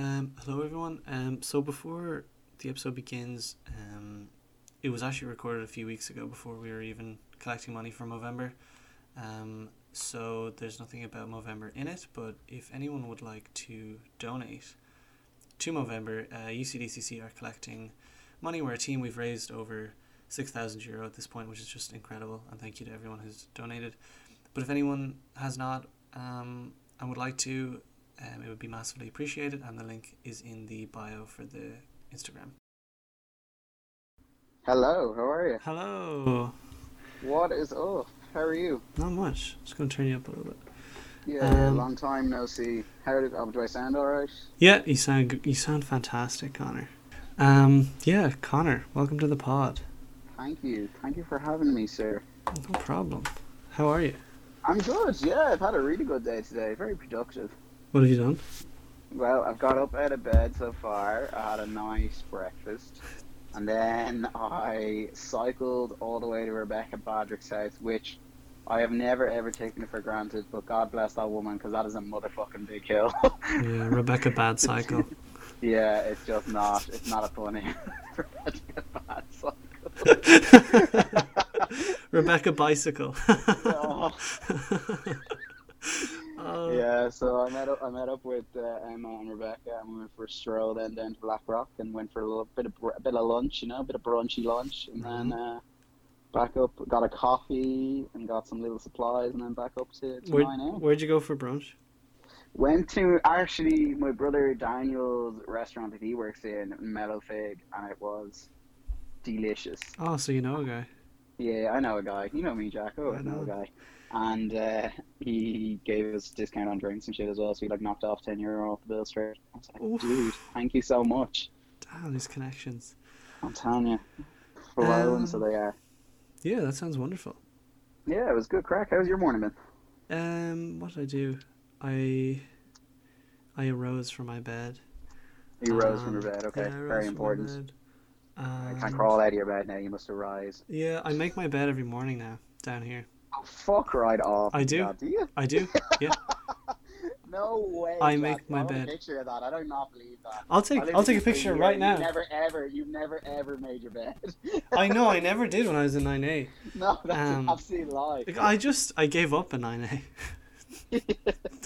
Hello everyone. So before the episode begins, it was actually recorded a few weeks ago before we were even collecting money for Movember. So there's nothing about Movember in it, but if anyone would like to donate to Movember, UCDCC are collecting money. We're a team. We've raised over €6,000 at this point, which is just incredible, and thank you to everyone who's donated. But if anyone has not and would like to, it would be massively appreciated, and the link is in the bio for the Instagram. Hello, how are you? Hello. What is up? How are you? Not much. Just going to turn you up a little bit. Yeah, long time no see. Do I sound alright? Yeah, you sound fantastic, Connor. Yeah, Connor, welcome to the pod. Thank you. Thank you for having me, sir. No problem. How are you? I'm good, yeah. I've had a really good day today. Very productive. What have you done? Well, I've got up out of bed so far. I had a nice breakfast. And then I cycled all the way to Rebecca Badrick's house, which I have never, ever taken it for granted. But God bless that woman, because that is a motherfucking big hill. Yeah, Rebecca Bad Cycle. Yeah, it's not a funny Rebecca Bad Cycle. Rebecca Bicycle. Oh. Yeah, so I met up with Emma and Rebecca, and we went for a stroll then down to Blackrock, and went for a little bit of lunch, a bit of brunchy lunch, and then back up, got a coffee and got some little supplies, and then back up to 9a. Where'd you go for brunch? Went to actually my brother Daniel's restaurant that he works in Mellowfig, and it was delicious. Oh, so you know a guy? Yeah, I know a guy. You know me, Jacko. I know a guy. And he gave us discount on drinks and shit as well, so he knocked off €10 off the bill straight. I was like, oof. Dude, thank you so much. Damn, these connections. I'm telling you. For Ireland, so they are. Yeah, that sounds wonderful. Yeah, it was good crack. How's your morning been? What did I do? I arose from my bed. You rose from your bed, okay. Yeah, very important. I can't crawl out of your bed now, you must arise. Yeah, I make my bed every morning now, down here. Oh, fuck right off. I do. God, do you? I do, yeah. No way. I make my bed. I picture of that. I do not believe that. I'll take a picture right now. You've never ever made your bed. I know, I never did when I was in 9A. No, that's an absolute lie. I gave up in 9A.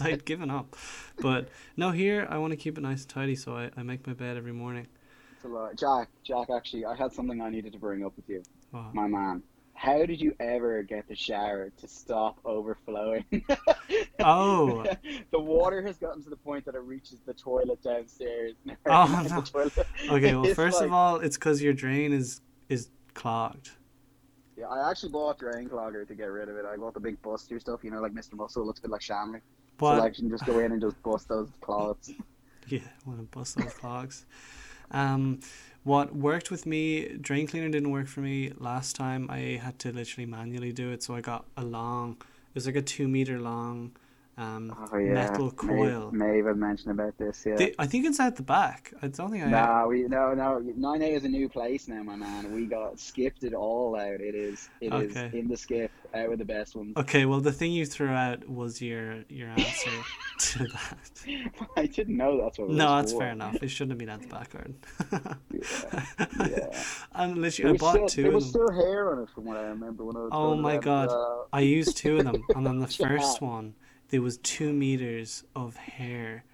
I'd given up. But no, here I want to keep it nice and tidy, so I make my bed every morning. It's a lot. Jack, actually, I had something I needed to bring up with you. Wow. My man. How did you ever get the shower to stop overflowing? Oh. The water has gotten to the point that it reaches the toilet downstairs. Oh, no. Okay, well, first of all, it's because your drain is clogged. Yeah, I actually bought drain clogger to get rid of it. I bought the big buster stuff, like Mr. Muscle. It looks a bit like Shanley. But... so, you can just go in and just bust those clogs. Yeah, I want to bust those clogs. What worked with me, drain cleaner didn't work for me last time. I had to literally manually do it, so I got it was like a 2 meter long metal coil. Maeve had mentioned about this, yeah. I think it's at the back. I don't think I... No, 9A is a new place now, my man. We skipped it all out. It is in the skip, out with the best ones. Okay, well, the thing you threw out was your answer to that. I didn't know that's what it was. No, that's fair enough. It shouldn't have been at the back garden. Yeah. And literally, I bought two of them. There was still hair on it from what I remember. When I was oh my God. I used two of them, and on the first one, there was 2 meters of hair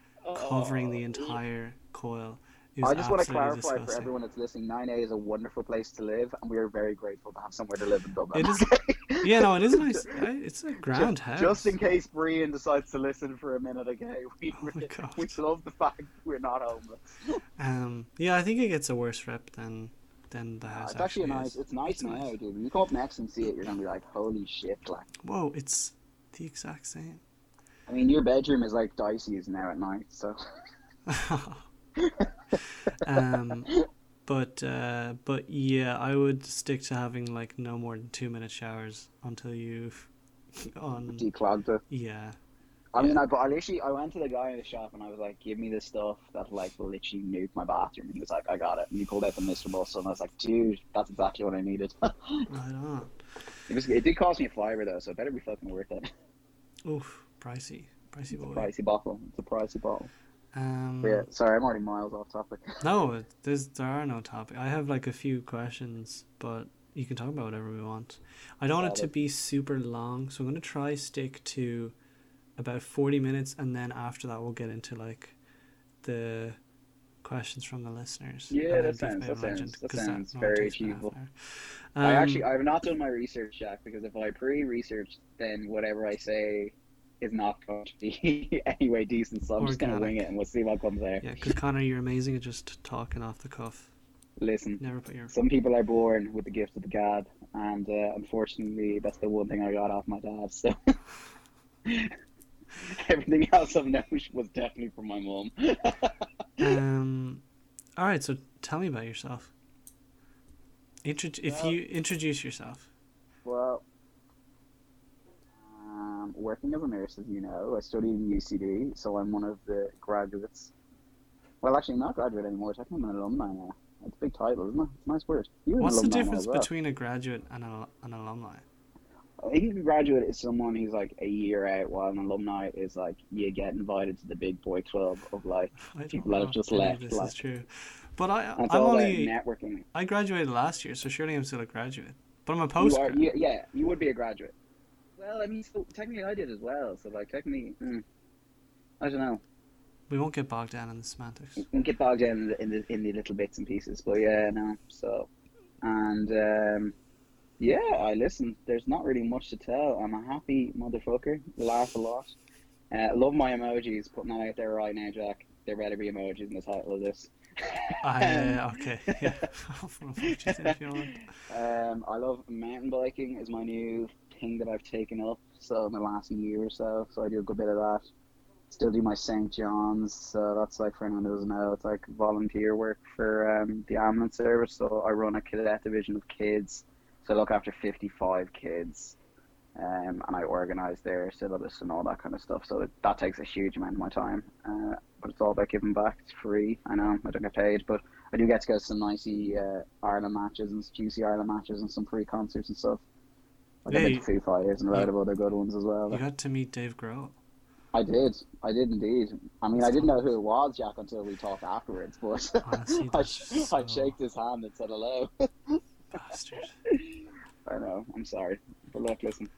covering the entire coil. I just want to clarify disgusting. For everyone that's listening, 9A is a wonderful place to live, and we are very grateful to have somewhere to live in Dublin. It is, yeah, no, it is nice. It's a grand house. Just in case Brian decides to listen for a minute again, we love the fact we're not homeless. Yeah, I think it gets a worse rep than the house. It's actually nice. It's nice now, dude. When you go up next and see it, you're gonna be like, holy shit! Whoa, it's the exact same. I mean, your bedroom is like Dicey's now at night, so. But yeah, I would stick to having no more than 2 minute showers until you've declogged it. Yeah. I mean, I went to the guy in the shop and I was like, give me the stuff that will literally nuke my bathroom. And he was like, I got it. And he called out the Mr. Muscle, and I was like, dude, that's exactly what I needed. Right on. It did cost me a fiver though, so it better be fucking worth it. Oof. Pricey bottle. It's a pricey bottle. Yeah, sorry, I'm already miles off topic. No, there are no topics. I have like a few questions, but you can talk about whatever we want. I don't want it to be super long, so I'm going to try stick to about 40 minutes, and then after that we'll get into like the questions from the listeners. Yeah, that sounds very achievable. I've not done my research, Jack, because if I pre-research, then whatever I say is not going to be anyway decent, so I'm just going to wing it and we'll see what comes out. Yeah, because Connor, you're amazing at just talking off the cuff. Listen, some people are born with the gift of the gab, and unfortunately that's the one thing I got off my dad, so everything else I've known was definitely from my mum. Alright, so tell me about yourself. You introduce yourself. Well, working as a nurse, as you know, I studied in UCD, so I'm one of the graduates. Well, actually, I'm not a graduate anymore, technically I'm an alumni now. It's a big title, isn't it? It's a nice word. What's the difference between a graduate and an alumni? I think a graduate is someone who's like a year out, while an alumni is like you get invited to the big boy club of like people that have just left. This is true. But I'm only networking. I graduated last year, so surely I'm still a graduate. But I'm a postgrad. Yeah, you would be a graduate. Well, I mean, so technically I did as well. So like technically, I don't know. We won't get bogged down in the semantics. We won't get bogged down in the little bits and pieces, but yeah, no. So, and I listen. There's not really much to tell. I'm a happy motherfucker. Laugh a lot. Love my emojis. Putting that out there right now, Jack. There better be emojis in the title of this. Okay. Yeah. I love mountain biking. Is my new thing that I've taken up. So in the last year or so, I do a good bit of that. Still do my St. John's, so that's like, for anyone who doesn't know, it's like volunteer work for the ambulance service. So I run a cadet division of kids, so I look after 55 kids, and I organise their syllabus and all that kind of stuff. So that takes a huge amount of my time, but it's all about giving back. It's free, I know, I don't get paid, but I do get to go to some nicey Ireland matches and juicy Ireland matches and some free concerts and stuff. I've been to Foo Fighters and a lot of other good ones as well. You got to meet Dave Grohl. I did indeed. I mean, I didn't know who it was, Jack, until we talked afterwards, but honestly, I shaked his hand and said hello. Bastard. I know, I'm sorry. But look, listen.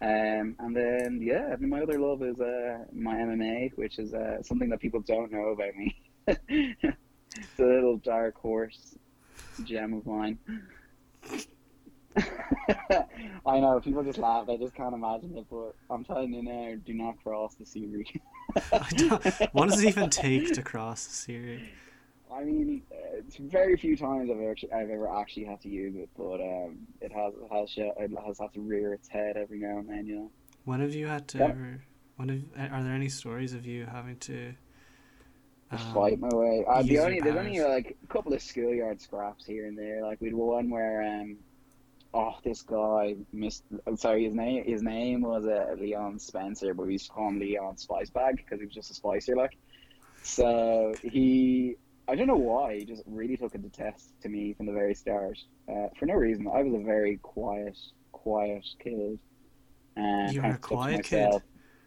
And then, I mean, my other love is my MMA, which is something that people don't know about me. It's a little dark horse gem of mine. I know, people just laugh, I just can't imagine it, but I'm telling you now, do not cross the Seery. What does it even take to cross the Seery? I mean, it's very few times I've ever actually had to use it, but it has had to rear its head every now and then, you know. When have you had to are there any stories of you having to fight my way? There's only like a couple of schoolyard scraps here and there, like we'd one where this guy missed. I'm sorry, his name was Leon Spencer, but we used to call him Leon Spicebag because he was just a spicer, like. So I don't know why, he just really took a detest to me from the very start, for no reason. I was a very quiet kid. You were a quiet kid.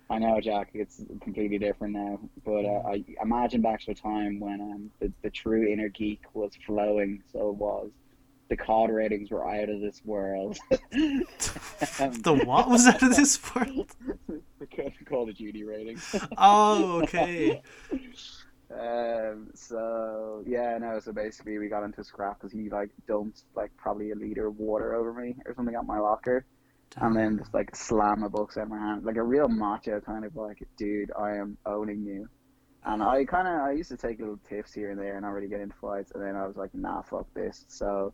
I know, Jack. It's completely different now, but I imagine back to a time when the true inner geek was flowing. So it was. The COD ratings were out of this world. The what was out of this world? The Call of Duty ratings. Oh, okay. So basically we got into a scrap because he like dumped like probably a liter of water over me or something at my locker. Damn. And then just like slammed a box out of my hand. Like a real macho kind of like, dude, I am owning you. And I used to take little tiffs here and there and not really get into fights, and then I was like, nah, fuck this. So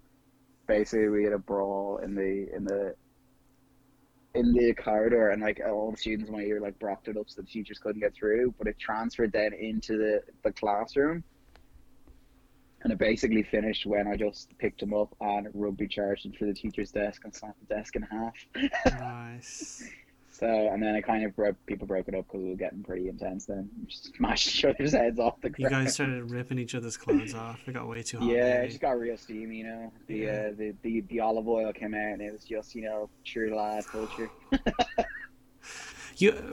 basically we had a brawl in the corridor, and like all the students in my ear like brocked it up so the teachers couldn't get through, but it transferred then into the classroom, and it basically finished when I just picked him up and rugby charged him for the teacher's desk and snapped the desk in half. Nice. So, and then it kind of broke it up because we were getting pretty intense then. We just smashed each other's heads off the ground. You guys started ripping each other's clothes off. It got way too hot. Yeah, maybe. It just got real steamy, you know. The olive oil came out and it was just, you know, true lad culture.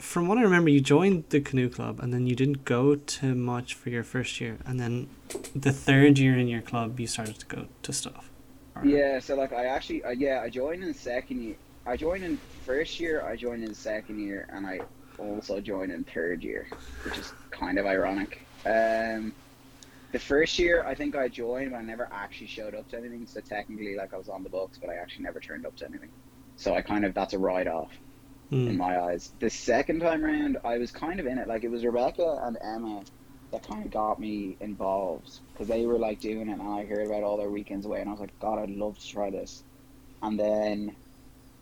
From what I remember, you joined the canoe club and then you didn't go to much for your first year, and then the third year in your club you started to go to stuff. Yeah, so like I joined in second year. I joined in first year, I joined in second year, and I also joined in third year, which is kind of ironic. The first year I think I joined, but I never actually showed up to anything, so technically like I was on the books, but I actually never turned up to anything. So I kind of, that's a write-off in my eyes. The second time round, I was kind of in it. Like, it was Rebecca and Emma that kind of got me involved, because they were like doing it, and I heard about all their weekends away, and I was like, God, I'd love to try this. And then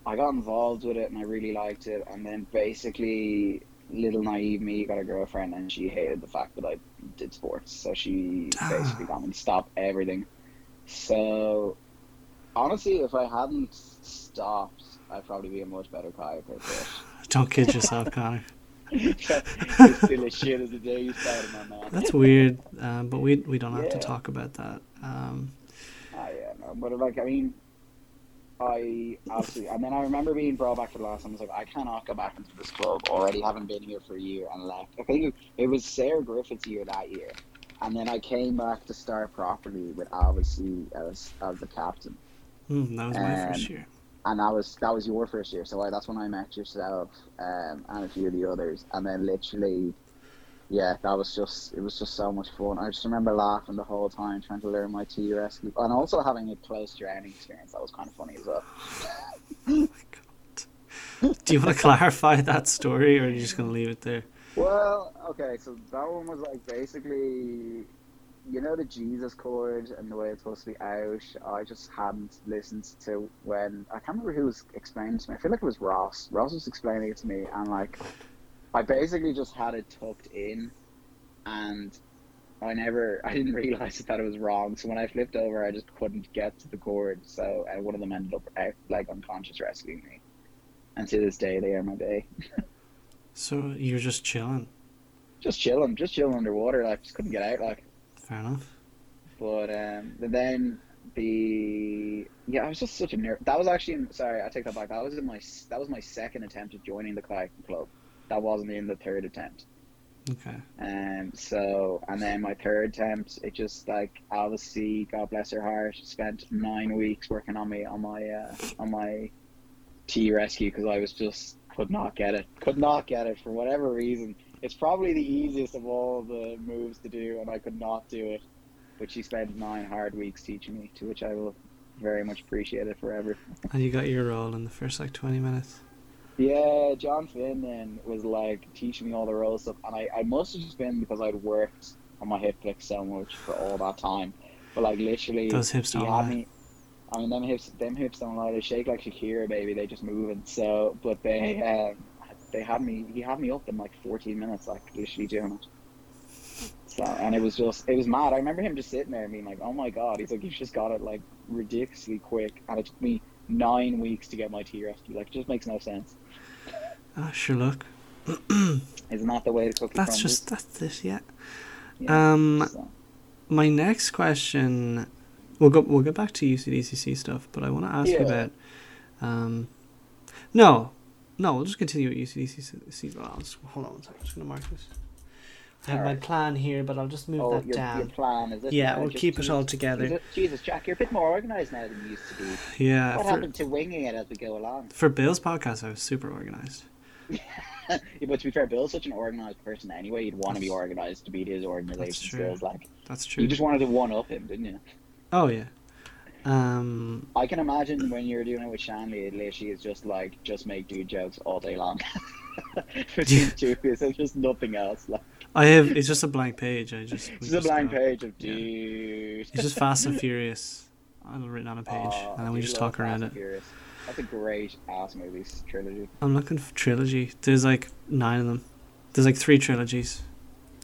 I got involved with it and I really liked it, and then basically little naive me got a girlfriend and she hated the fact that I did sports, so she basically got me to stop everything. So honestly, if I hadn't stopped, I'd probably be a much better kayaker. But... don't kid yourself, Connor. It's still as shit as the day you started, my man. That's weird, but we don't have to talk about that. But like, I mean, I absolutely, and then I remember being brought back for the last time. I was like, I cannot go back into this club, already haven't been here for a year and left. I think it was Sarah Griffith's year that year, and then I came back to start properly with obviously as the captain. That was my first year, and that was your first year. So that's when I met yourself and a few of the others, and then literally, it was just so much fun. I just remember laughing the whole time, trying to learn my T rescue, and also having a close drowning experience. That was kind of funny as well. Oh my God. Do you want to clarify that story, or are you just going to leave it there? Well, okay, so that one was like basically, you know, the Jesus chord and the way it's supposed to be out. I just hadn't listened to when, I can't remember who was explaining to me. I feel like it was Ross. Ross was explaining it to me, and like, I basically just had it tucked in, and I didn't realize that it was wrong. So when I flipped over, I just couldn't get to the cord. So one of them ended up out, like, unconscious, rescuing me. And to this day, they are my bae. So you're just chilling? Just chilling underwater. Like, just couldn't get out. Like, fair enough. But then I was just such a nerd. That was actually, sorry, I take that back. That was my second attempt at joining the kayaking club. That wasn't in the third attempt. Okay. And then my third attempt, it just like, obviously, God bless her heart, spent 9 weeks working on my T rescue, because I was just could not get it for whatever reason. It's probably the easiest of all the moves to do, and I could not do it. But she spent 9 hard weeks teaching me, to which I will very much appreciate it forever. And you got your role in the first like 20 minutes. Yeah, John Finn then was like teaching me all the role stuff, and I must have just been because I'd worked on my hip flicks so much for all that time. But like literally, those hips don't lie. Them hips don't lie. They shake like Shakira, baby. They just moving. So, but they had me. He had me up in like 14 minutes, like literally doing it. So, and it was mad. I remember him just sitting there and being like, "Oh my God!" He's like, "You've just got it like ridiculously quick," and it took me 9 weeks to get my T rescue. Like, it just makes no sense. Oh, sure, look. Isn't that the way the cookie crumbles? That's it, yeah. My next question, we'll get back to UCDCC stuff, but I want to ask you about, we'll just continue with UCDCC. Hold on a second, I'm just going to mark this. I have my plan here, but I'll just move that down. Your plan, is it? Yeah, we'll keep it all together. Jesus, Jack, you're a bit more organised now than you used to be. Yeah. What happened to winging it as we go along? For Bill's podcast, I was super organised. But to be fair, Bill's such an organised person anyway. You'd want to be organised to beat his organisation skills. Like, that's true. You just wanted to one-up him, didn't you? Oh, yeah. I can imagine when you're doing it with Shanley, it literally is just like, just make dude jokes all day long. There's just nothing else. Like, it's just a blank page. It's just a blank page of dude. It's just Fast and Furious. I've written on a page, and then we just talk around it. Furious. That's a great ass movie trilogy. I'm looking for trilogy. There's like 9 of them. There's like 3 trilogies.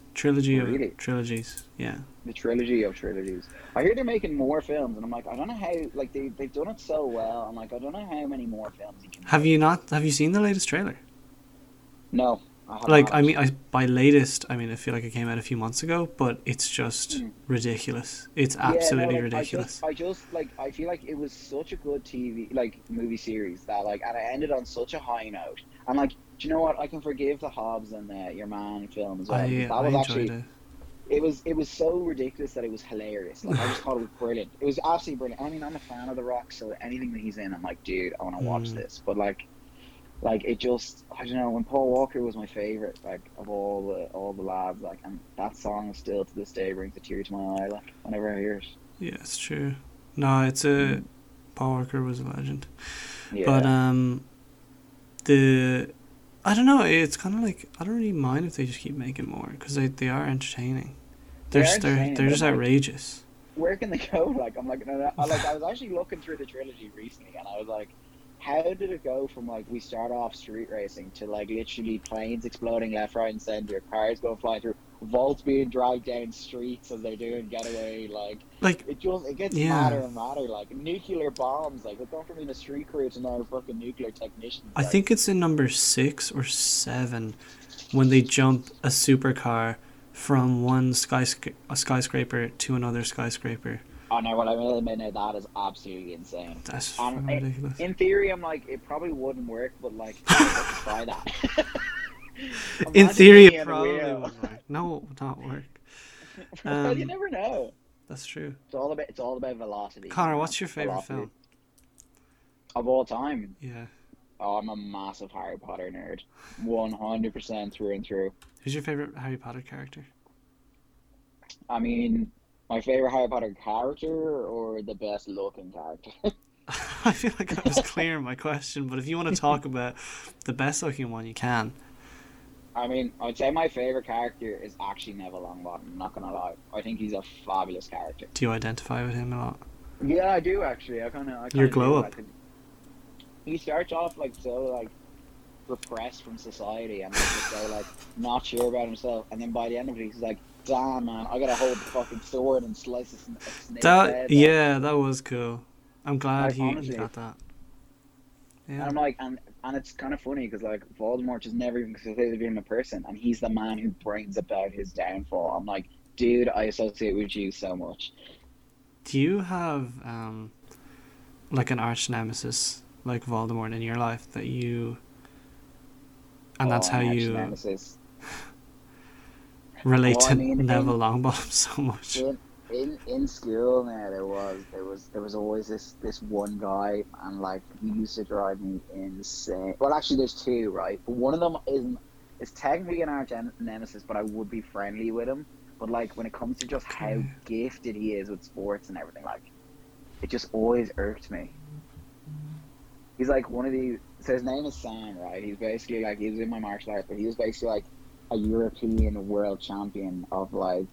Of trilogies. Yeah. The trilogy of trilogies. I hear they're making more films, and I'm like, I don't know how. Like they've done it so well. I'm like, I don't know how many more films you can. Have you seen the latest trailer? No. By latest, I feel like it came out a few months ago, but it's just ridiculous. It's absolutely ridiculous. I feel like it was such a good movie series that, and it ended on such a high note. And like, Do you know what? I can forgive the Hobbs and your man film as well. It was so ridiculous that it was hilarious. Like, I just thought it was brilliant. It was absolutely brilliant. I mean, I'm a fan of The Rock, so anything that he's in, I'm like, dude, I want to watch this. But like it just, I don't know. When Paul Walker was my favorite, like of all the lads, like, and that song still to this day brings a tear to my eye, like whenever I hear it. Yeah, it's true. No, it's a Paul Walker was a legend. Yeah. But I don't know. It's kind of like, I don't really mind if they just keep making more, because they are entertaining. They're just outrageous. Where can they go? Like, I'm like, I was actually looking through the trilogy recently, and I was like, how did it go from like we start off street racing to like literally planes exploding left, right, and center, cars going flying through, vaults being dragged down streets as they're doing getaway, like it gets madder and madder, like nuclear bombs, like we're going from being a street crew to now fucking nuclear technicians. I think it's in number 6 or 7 when they jump a supercar from one skyscraper to another skyscraper. Oh no, what I really mean now, that is absolutely insane. That's ridiculous. In theory, I'm like, it probably wouldn't work, but like, try that. In theory, it probably wouldn't work. No, it would not work. Well, you never know. That's true. It's all about velocity. Connor, what's your favourite film? Of all time? Yeah. Oh, I'm a massive Harry Potter nerd. 100% through and through. Who's your favourite Harry Potter character? I mean, my favourite Harry Potter character or the best looking character? I feel like I was clear in my question, but if you want to talk about the best looking one, you can. I mean, I'd say my favourite character is actually Neville Longbottom, I'm not going to lie. I think he's a fabulous character. Do you identify with him a lot? Yeah, I do actually. Your glow up. He starts off like so like repressed from society and just so like not sure about himself, and then by the end of it he's like, damn man, I gotta hold the fucking sword and slice a snake head. Yeah, that was cool. I'm glad he got that. Yeah. And I'm like, and it's kind of funny because like Voldemort just never even considered him a person, and he's the man who brings about his downfall. I'm like, dude, I associate with you so much. Do you have like an arch nemesis like Voldemort in your life that you, and that's how you nemesis relate to Neville Longbottom so much? In school now, there was always this one guy, and like he used to drive me insane. Well, actually, there's two, right? But one of them is technically an arch nemesis, but I would be friendly with him. But like when it comes to just how gifted he is with sports and everything, like it just always irked me. He's like one of these. So his name is Sam, right? He's basically like, he was in my martial arts, but he was basically like a European world champion of like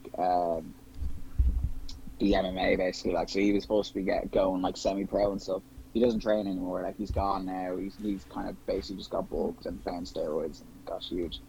the MMA basically, like, so he was supposed to be going like semi-pro and stuff. He doesn't train anymore, like he's gone now. He's kind of basically just got bulked and found steroids and got huge.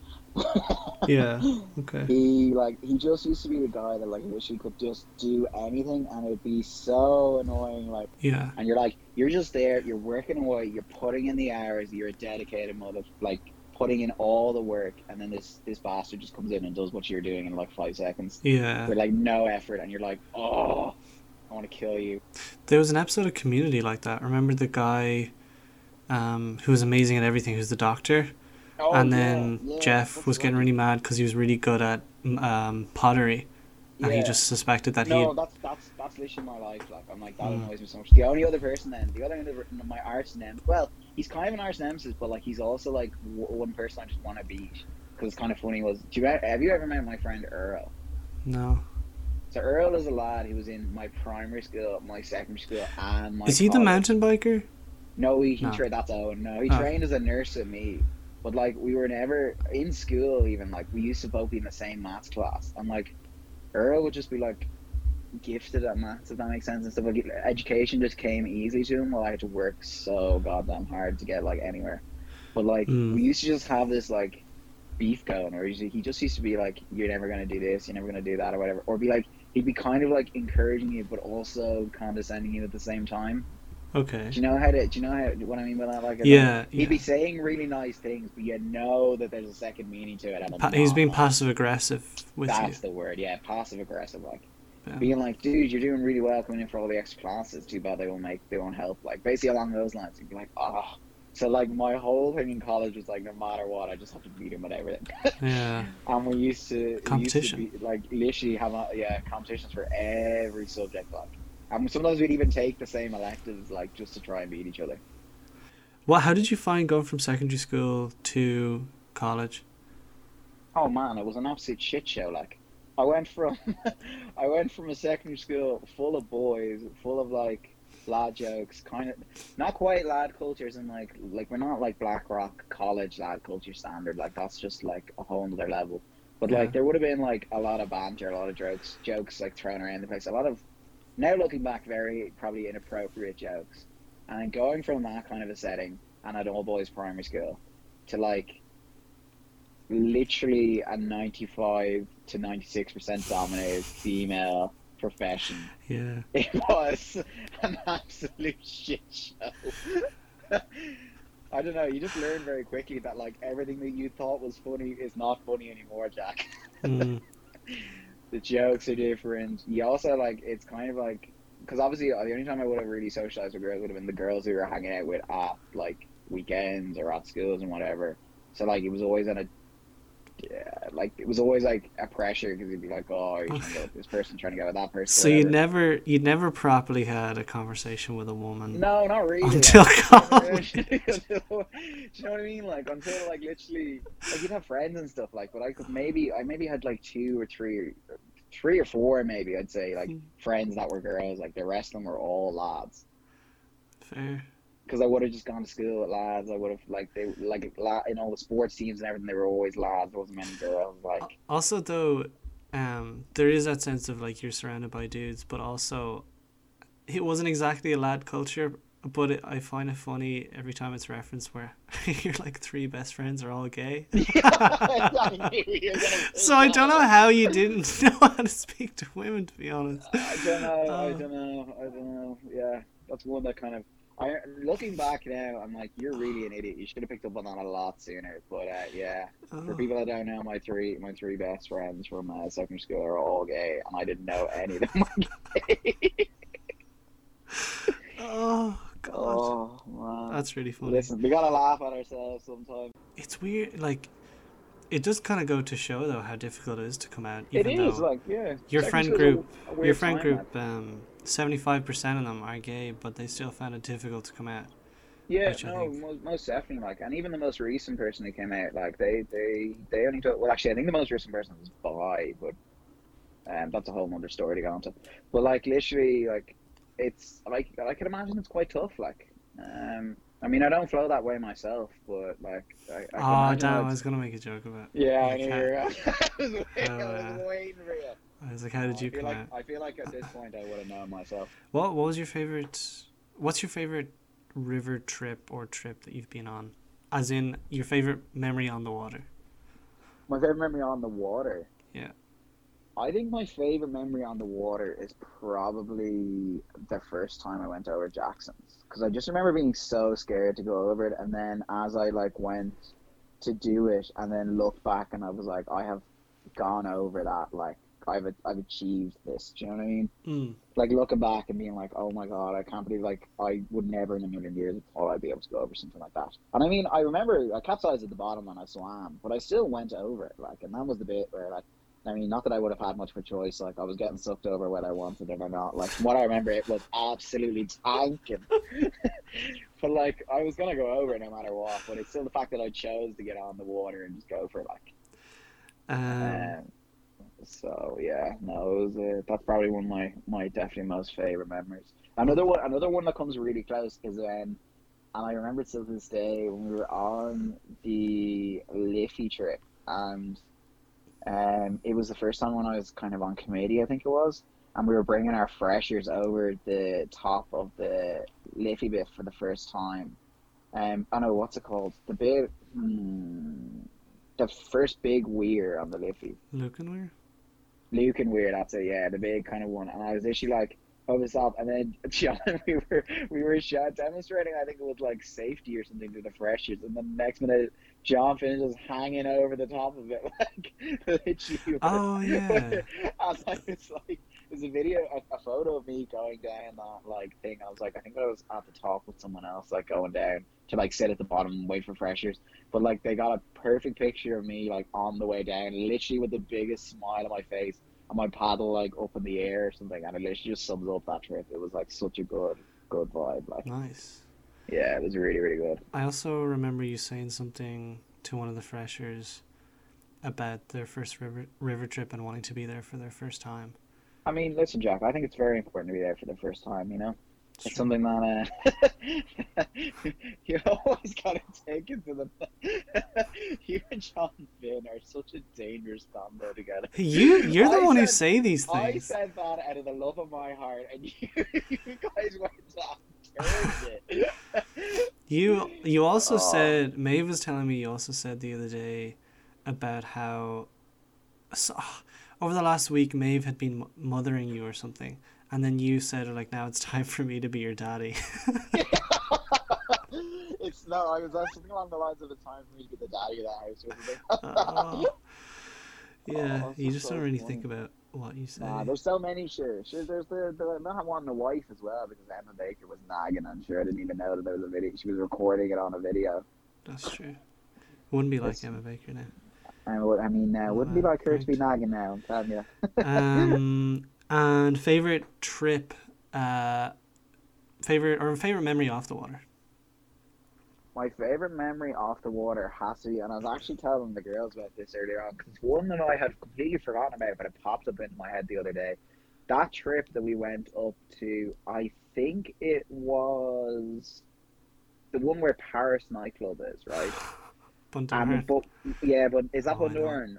Yeah, okay. He just used to be the guy that like wish he could just do anything, and it'd be so annoying. Like, yeah. And you're like, you're just there, you're working away, you're putting in the hours, you're a dedicated mother, like putting in all the work, and then this bastard just comes in and does what you're doing in like 5 seconds. Yeah. With like no effort, and you're like, oh, I want to kill you. There was an episode of Community like that. Remember the guy, who was amazing at everything? Who's the doctor? Oh, and then Jeff was getting really mad because he was really good at pottery, and he just suspected that he. No, that's literally my life. Like, I'm like, that annoys me so much. The only other person then, the other end of my arch nemesis. Well, he's kind of an arch nemesis, but like he's also like one person I just want to beat, because it's kind of funny. Have you ever met my friend Earl? No. So Earl is a lad who was in my primary school, my secondary school, and my. Is he college. The mountain biker? No, he trained. That's Owen. No, he trained as a nurse with me. But, like, we were never in school, even. Like, we used to both be in the same maths class. And, like, Earl would just be, like, gifted at maths, if that makes sense, and stuff. Like, education just came easy to him, while I had to work so goddamn hard to get, like, anywhere. But, like, we used to just have this, like, beef going, or he just used to be, like, you're never going to do this, you're never going to do that, or whatever. Or be, like, he'd be kind of, like, encouraging you, but also condescending you at the same time. Okay. Do you know what I mean by that? Like, he'd be saying really nice things, but you know that there's a second meaning to it. He's being passive aggressive with you. That's the word, yeah, passive aggressive, like being like, dude, you're doing really well coming in for all the extra classes. Too bad they won't help. Like basically along those lines, you'd be like, oh, So, like, my whole thing in college was, like, no matter what, I just have to beat him at everything. Yeah. And we used to... Competition. We used to be, like, literally have, competitions for every subject, like. And sometimes we'd even take the same electives, like, just to try and beat each other. Well, how did you find going from secondary school to college? Oh, man, it was an absolute shit show, like. I went from a secondary school full of boys, full of, like, lad jokes, kind of not quite lad cultures, and like we're not like Black Rock college lad culture standard, like that's just like a whole other level, but yeah. Like there would have been like a lot of banter, a lot of jokes like thrown around the place, a lot of, now looking back, very probably inappropriate jokes. And going from that kind of a setting and at all boys primary school to like literally a 95 to 96% dominated female profession. Yeah. It was an absolute shit show. I don't know, you just learn very quickly that like everything that you thought was funny is not funny anymore, Jack. Mm. The jokes are different. You also like, it's kind of like, because obviously the only time I would have really socialized with girls would have been the girls who were hanging out with at like weekends or at schools and whatever. So like it was always on a a pressure, because you'd be like, oh, you're trying to go with this person, trying to go with that person. So you never properly had a conversation with a woman. No, not really. Until college. Do you know what I mean? Like until like literally, like you'd have friends and stuff like, but I could maybe had like three or four maybe I'd say like friends that were girls. Like the rest of them were all lads. Fair. Because I would have just gone to school with lads. I would have, like, they like in all the sports teams and everything, they were always lads. There wasn't many girls. Like. Also, though, there is that sense of, like, you're surrounded by dudes. But also, it wasn't exactly a lad culture. But I find it funny every time it's referenced where your, like, three best friends are all gay. So I don't know how you didn't know how to speak to women, to be honest. I don't know. Yeah, that's one that kind of... looking back now, I'm like, you're really an idiot. You should have picked up on that a lot sooner. But yeah, for people that don't know, my three best friends from secondary school are all gay, and I didn't know any of them were gay. Oh god, oh, man. That's really funny. Listen, we gotta laugh at ourselves sometimes. It's weird, like it does kind of go to show though how difficult it is to come out. Even it is like yeah, your friend group. 75% of them are gay, but they still found it difficult to come out. Yeah, no, most definitely. Like, and even the most recent person who came out, like they only talk. Well, actually, I think the most recent person was bi, but that's a whole other story to go into. But like, literally, like it's like I can imagine it's quite tough. Like, I mean, I don't flow that way myself, but like, I damn! I was gonna make a joke about. Yeah, I knew. I was waiting for you. I was like, how did you come out? I feel like at this point I would have known myself. What was your favorite? What's your favorite river trip or trip that you've been on? As in your favorite memory on the water? My favorite memory on the water. Yeah. I think my favorite memory on the water is probably the first time I went over Jackson's, because I just remember being so scared to go over it, and then as I like went to do it, and then looked back, and I was like, I have gone over that, like. I've achieved this. Do you know what I mean? Mm. Like looking back and being like, oh my god, I can't believe, like I would never in a million years have thought I'd be able to go over something like that. And I mean, I remember I capsized at the bottom and I swam, but I still went over it. Like, and that was the bit where, like, I mean, not that I would have had much of a choice. Like, I was getting sucked over whether I wanted it or not. Like, from what I remember, it was absolutely tanking. But like, I was gonna go over it no matter what. But it's still the fact that I chose to get on the water and just go for it. Like. So yeah, no, it was, that's probably one of my definitely most favorite memories. Another one that comes really close is when, and I remember it still to this day, when we were on the Liffey trip, and it was the first time when I was kind of on committee, I think it was, and we were bringing our freshers over the top of the Liffey bit for the first time. I know what's it called? The bit. The first big weir on the Liffey. Luke and Weir, that's it, yeah, the big kind of one. And I was literally like, over the top, and then John, we were demonstrating, I think it was like safety or something to the freshers, and the next minute, John Finn is just hanging over the top of it, like, literally. Oh, yeah. And I was like, is a video, a photo of me going down that, like, thing. I was, like, I think I was at the top with someone else, like, going down to, like, sit at the bottom and wait for freshers. But, like, they got a perfect picture of me, like, on the way down, literally with the biggest smile on my face and my paddle, like, up in the air or something. And it literally just sums up that trip. It was, like, such a good vibe. Like, nice. Yeah, it was really, really good. I also remember you saying something to one of the freshers about their first river trip and wanting to be there for their first time. I mean, listen, Jack, I think it's very important to be there for the first time, you know? It's something that you always got to take into the... You and John Finn are such a dangerous combo together. You're the one who say these things. I said that out of the love of my heart, and you guys went down and turned it. You also said... Maeve was telling me you also said the other day about how... over the last week, Maeve had been mothering you or something, and then you said, like, now it's time for me to be your daddy. I was something along the lines of the time for me to be the daddy of the house. You just don't really think about what you say. Nah, there's so many, sure. There's the one, the wife as well, because Emma Baker was nagging, I'm sure. I didn't even know that there was a video. She was recording it on a video. That's true. It wouldn't be like Emma Baker now. I mean, wouldn't be like her to be nagging now, I'm telling you. And favourite trip, favourite memory off the water? My favourite memory off the water has to be, and I was actually telling the girls about this earlier on, because one that I had completely forgotten about, but it popped up into my head the other day. That trip that we went up to, I think it was the one where Paris nightclub is, right? But is that Bundoran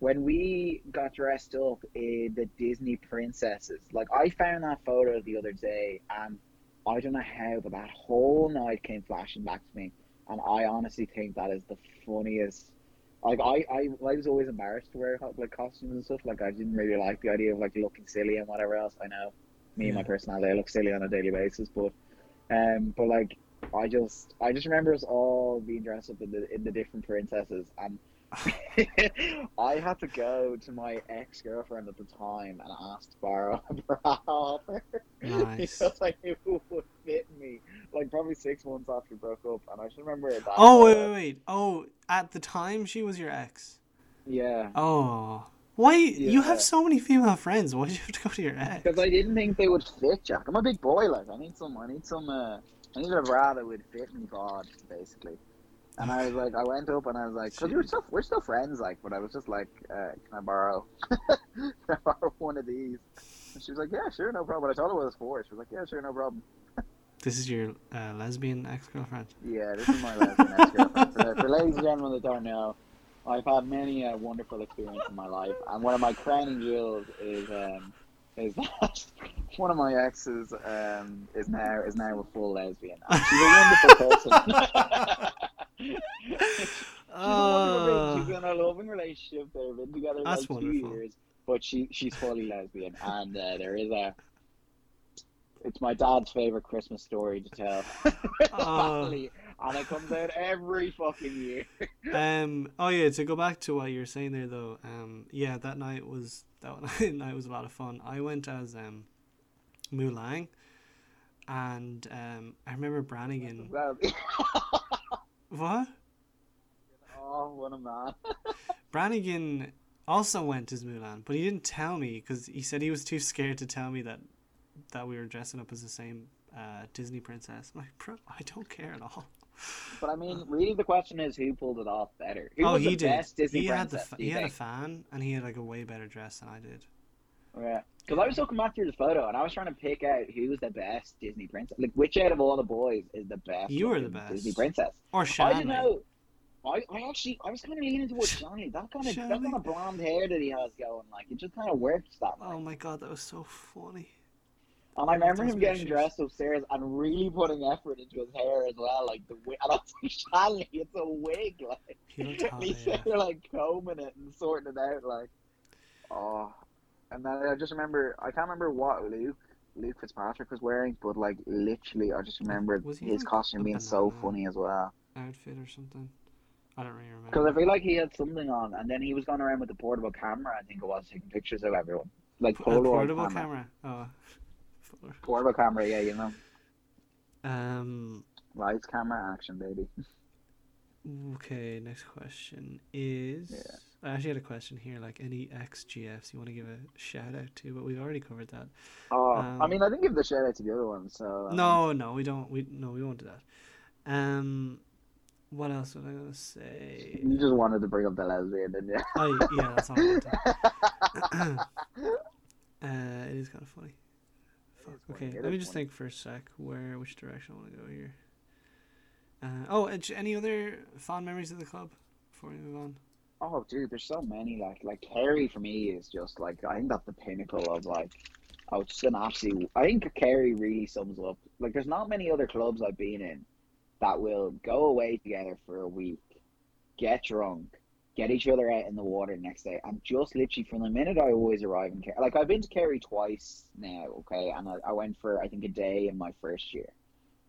when we got dressed up in the Disney princesses? Like, I found that photo the other day, and I don't know how, but that whole night came flashing back to me, and I honestly think that is the funniest. Like, I was always embarrassed to wear, like, costumes and stuff. Like, I didn't really like the idea of, like, looking silly and whatever else. I know me and my personality, I look silly on a daily basis, but like. I just remember us all being dressed up in the different princesses, and I had to go to my ex-girlfriend at the time and ask to borrow a bra off her. Nice. Because I knew it would fit me, like, probably 6 months after we broke up, and I just remember that. Oh, wait. Oh, at the time she was your ex? Yeah. Oh. Why? Yeah. You have so many female friends. Why did you have to go to your ex? Because I didn't think they would fit, Jack. I'm a big boy, like, I needed a bra that would fit me, God, basically. And I was like, I went up and I was like, because we're still friends, like, but I was just like, can I borrow one of these? And she was like, yeah, sure, no problem. But I told her what it was for. She was like, yeah, sure, no problem. This is your lesbian ex-girlfriend? Yeah, this is my lesbian ex-girlfriend. For ladies and gentlemen that don't know, I've had many wonderful experiences in my life. And one of my crowning jewels is that one of my exes is now a full lesbian. She's a wonderful person. She's in a loving relationship. They've been together like 2 years, but she's fully lesbian. And there is a. It's my dad's favorite Christmas story to tell. And it comes out every fucking year. To go back to what you were saying there, though. That night was a lot of fun. I went as Mulang, and I remember Brannigan. What? Oh, what a man! Brannigan also went as Mulan, but he didn't tell me because he said he was too scared to tell me that we were dressing up as the same Disney princess. I'm like, bro, I don't care at all. But I mean, really, the question is who pulled it off better? Who was the best Disney princess? He had a fan, and he had like a way better dress than I did. Yeah, because I was looking back through the photo, and I was trying to pick out who was the best Disney princess. Like, which out of all the boys is the best? You were the best Disney princess, or Shanley? I don't know. I was kind of leaning towards Shanley. That kind of blonde hair that he has going, like, it just kind of works that way. Oh my god, that was so funny. And I remember him getting dressed upstairs and really putting effort into his hair as well, like the wig. I don't think Shanley, it's a wig, like. They're like combing it and sorting it out, like. Oh, and then I just remember I can't remember what Luke Fitzpatrick was wearing, but like literally, I just remember his costume being so funny as well. Outfit or something. I don't really remember. Because I feel like he had something on, and then he was going around with the portable camera. I think it was taking pictures of everyone. like Polaroid camera. Oh, portable camera, yeah, you know. Lights, camera, action, baby. Okay, next question is... Yeah. I actually had a question here, like any ex-GFs you want to give a shout-out to, but we've already covered that. Oh, I mean, I didn't give the shout-out to the other one, so... We won't do that. What else was I going to say? You just wanted to bring up the lesbian, didn't you? Yeah, that's all I wanted to. It is kind of funny. Okay, let me just think for a sec which direction I want to go here. Any other fond memories of the club before we move on? Oh, dude, there's so many. Like Kerry for me is just like, I think that's the pinnacle of like, I think Kerry really sums up. Like, there's not many other clubs I've been in that will go away together for a week, get drunk, get each other out in the water the next day, and just literally from the minute I always arrive in Kerry. Like, I've been to Kerry twice now, okay, and I went for I think a day in my first year,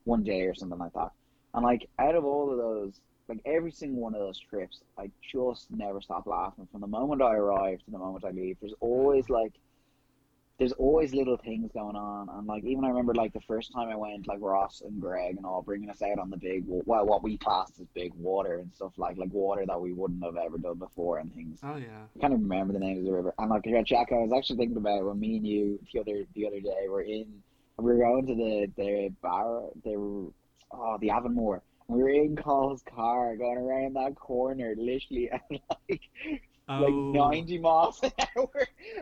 one day or something like that. And, like, out of all of those, like, every single one of those trips, I just never stopped laughing. From the moment I arrive to the moment I leave, there's always little things going on. And, like, even I remember, like, the first time I went, like, Ross and Greg and all bringing us out on the big, well, what we classed as big water and stuff, like water that we wouldn't have ever done before and things. Oh, yeah. I can't even remember the name of the river. And, like, Jack, I was actually thinking about it when me and you the other day we were going to the bar, the Avonmore. We were in Cole's car going around that corner, literally at like 90 miles an hour.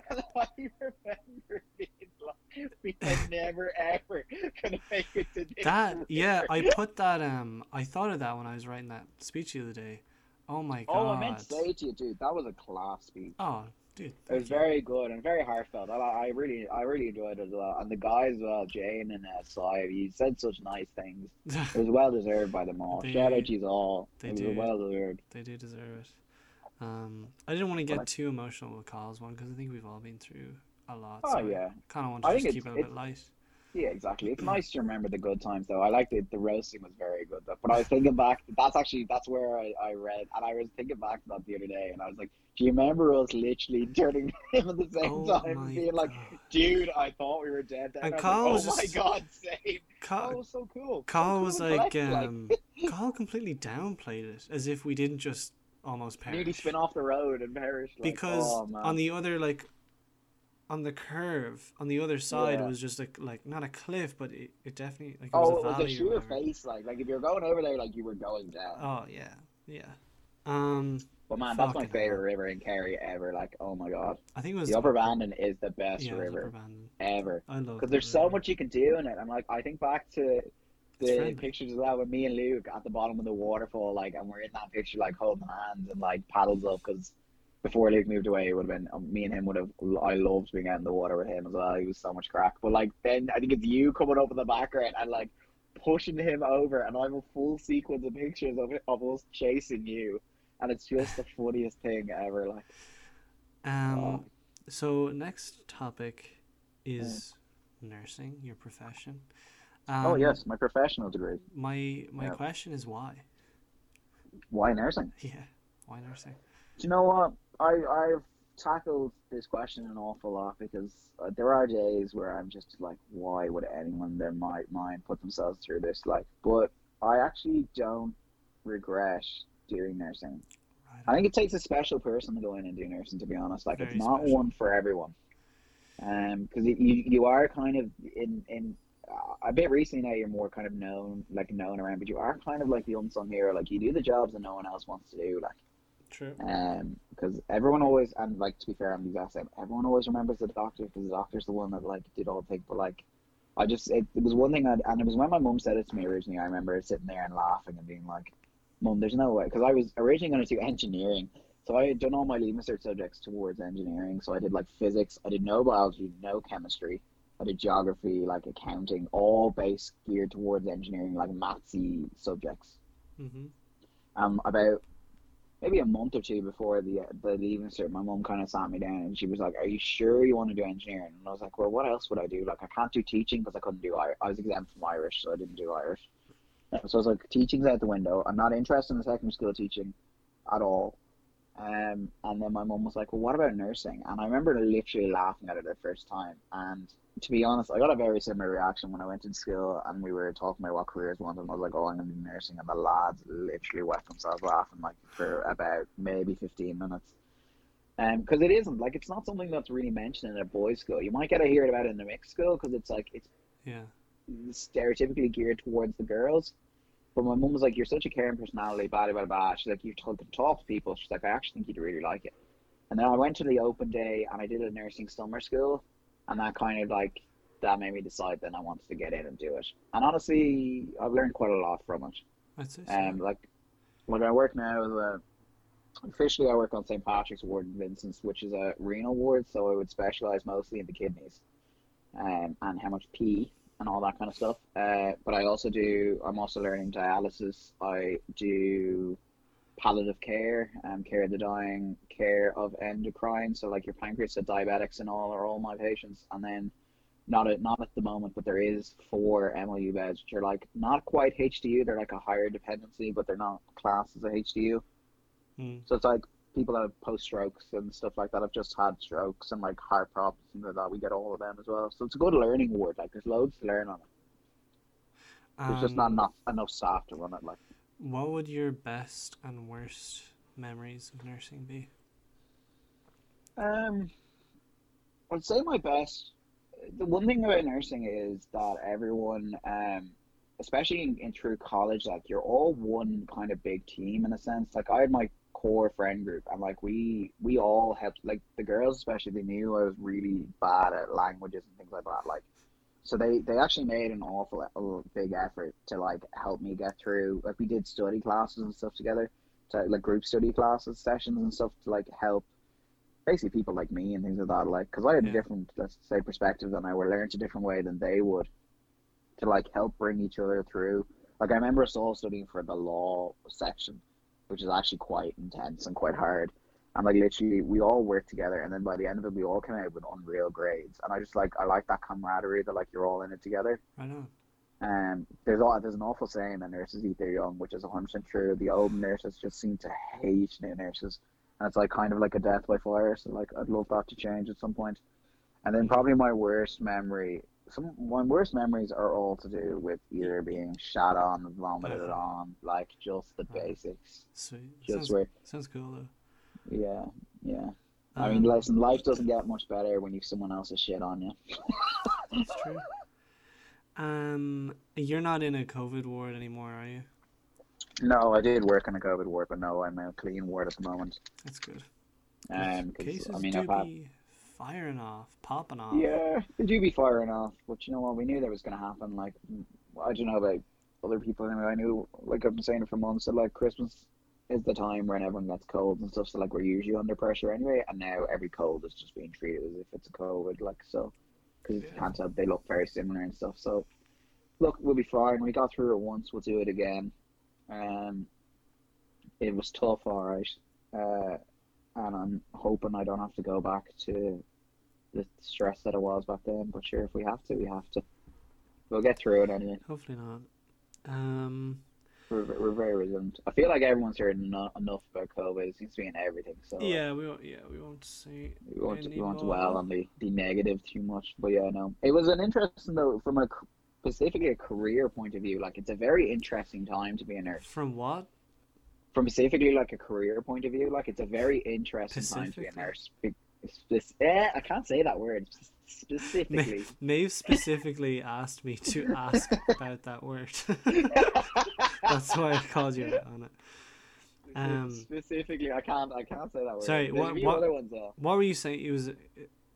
And I remember being like, we had never ever gonna make it to this. I put that. I thought of that when I was writing that speech the other day. Oh my god! Oh, I meant to say to you, dude, that was a class speech. Oh. Dude, it was very good and very heartfelt. I really enjoyed it as well. And the guys as well, Jane and Sai, you said such nice things. It was well deserved by them all. Shout out to you all. Well deserved. They do deserve it. I didn't want to get too emotional with Carl's one because I think we've all been through a lot. Oh, so yeah. Kind of want to just keep it a bit light. Yeah, exactly. It's nice to remember the good times, though. I liked it. The roasting was very good, though. But I was thinking back, that's where I read, and I was thinking back to that the other day, and I was like, do you remember us literally turning him at the same time and being like, dude, I thought we were dead then. And Carl was like, oh my god, save. That was so cool. Carl was like, Carl completely downplayed it as if we didn't just almost perish. Nearly spin off the road and perish. Like, because on the other, like, on the curve on the other side was just like not a cliff, but it definitely like it was a sheer face, like if you're going over there, like you were going down. Oh yeah. But man, that's my favorite river in Kerry ever. Like, oh my god, I think it was the Upper Bandon is the best river ever. I love because there's so much you can do in it. And like I think back to the pictures of that with me and Luke at the bottom of the waterfall, like, and we're in that picture like holding hands and like paddles up because. Before Luke moved away, it would have been me and him. I loved being out in the water with him as well. He was so much crack. But like then, I think it's you coming up in the background and like pushing him over, and I have a full sequence of pictures of us chasing you, and it's just the funniest thing ever. Like, So next topic is nursing, your profession. Yes, my professional degree. My question is why? Why nursing? Yeah, why nursing? Do you know what? I've tackled this question an awful lot because there are days where I'm just like, why would anyone in their mind put themselves through this? Like, but I actually don't regret doing nursing. Right. I think it takes a special person to go in and do nursing, to be honest. Like, it's not special. One for everyone. Because you are kind of in a bit recently now. You're more kind of known around, but you are kind of like the unsung hero. Like, you do the jobs that no one else wants to do. Like. True. Because everyone always, and like to be fair, I'm the exact same. Everyone always remembers the doctor because the doctor's the one that like did all the things. But like, it was one thing, and it was when my mum said it to me originally. I remember sitting there and laughing and being like, "Mum, there's no way." Because I was originally going to do engineering, so I had done all my leaving cert subjects towards engineering. So I did like physics, I did no biology, no chemistry, I did geography, like accounting, all based geared towards engineering, like mathsy subjects. Mm-hmm. About. Maybe a month or two before the leaving cert, my mum kind of sat me down and she was like, "Are you sure you want to do engineering?" And I was like, "Well, what else would I do? Like, I can't do teaching because I couldn't do Irish. I was exempt from Irish, so I didn't do Irish. So I was like, teaching's out the window. I'm not interested in the secondary school teaching at all. And then my mum was like, well, what about nursing? And I remember literally laughing at it the first time. And to be honest, I got a very similar reaction when I went to school and we were talking about what careers wanted. And I was like, oh, I'm going to do nursing. And the lads literally wet themselves laughing like for about maybe 15 minutes. Because it isn't, like, it's not something that's really mentioned in a boys' school. You might get to hear it about it in a mixed school because it's like, it's stereotypically geared towards the girls. But my mum was like, you're such a caring personality, blah, blah, blah. She's like, you told them to talk to people. She's like, I actually think you'd really like it. And then I went to the open day and I did a nursing summer school. And that kind of like, that made me decide then I wanted to get in and do it. And honestly, I've learned quite a lot from it. That's it. Like, when I work now, officially I work on St. Patrick's Ward in Vincent's, which is a renal ward. So I would specialise mostly in the kidneys and how much pee and all that kind of stuff. But I'm also learning dialysis. I do palliative care, care of the dying, care of endocrine. So like your pancreas, the diabetics and all are all my patients. And then not at the moment, but there is 4 MOU beds, which are like not quite HDU. They're like a higher dependency, but they're not classed as a HDU. So it's like people that have post-strokes and stuff like that have just had strokes and like heart problems and like that. We get all of them as well. So it's a good learning ward. Like there's loads to learn on it. There's just not enough staff to run it. Like, what would your best and worst memories of nursing be? I'd say my best. The one thing about nursing is that everyone, especially in through college, like you're all one kind of big team in a sense. Like I had my core friend group and like we all helped, like the girls especially, they knew I was really bad at languages and things like that, like so they actually made an awful big effort to like help me get through. Like we did study classes and stuff together, to like group study classes, sessions and stuff to like help basically people like me and things like that, like because I had a different, let's say, perspective than I would, learned a different way than they would, to like help bring each other through. Like I remember us all studying for the law section, which is actually quite intense and quite hard. And like literally we all worked together and then by the end of it we all came out with unreal grades. And I like that camaraderie that like you're all in it together. I know. There's an awful saying that nurses eat their young, which is 100% true. The old nurses just seem to hate new nurses. And it's like kind of like a death by fire. So like I'd love that to change at some point. And then probably my worst memories are all to do with either being shot on, vomited on, like just the basics. Sweet. Sounds cool though. Yeah. I mean, listen, life doesn't get much better when you've someone else's shit on you. That's true. You're not in a COVID ward anymore, are you? No, I did work in a COVID ward, but no, I'm in a clean ward at the moment. That's good. Cases firing off, popping off. Yeah, they do be firing off, but you know what? We knew that was going to happen. Like, I don't know about other people. Anyway, I knew, like I've been saying it for months, that like Christmas is the time when everyone gets colds and stuff. So like we're usually under pressure anyway, and now every cold is just being treated as if it's a COVID. Like so, because you can't tell, they look very similar and stuff. So look, we'll be fine. We got through it once. We'll do it again. It was tough, all right. And I'm hoping I don't have to go back to the stress that it was back then. But sure, if we have to, we have to. We'll get through it anyway. Hopefully not. We're very resilient. I feel like everyone's heard enough about COVID. It seems to be in everything. So we won't dwell on the negative too much. But yeah, no, it was an interesting though from a specifically a career point of view. Like it's a very interesting time to be a nurse. From specifically like a career point of view, like it's a very interesting time to be a nurse. I can't say that word specifically. Maeve specifically asked me to ask about that word. That's why I called you out on it. Specifically, I can't say that word. Sorry, what were you saying? It was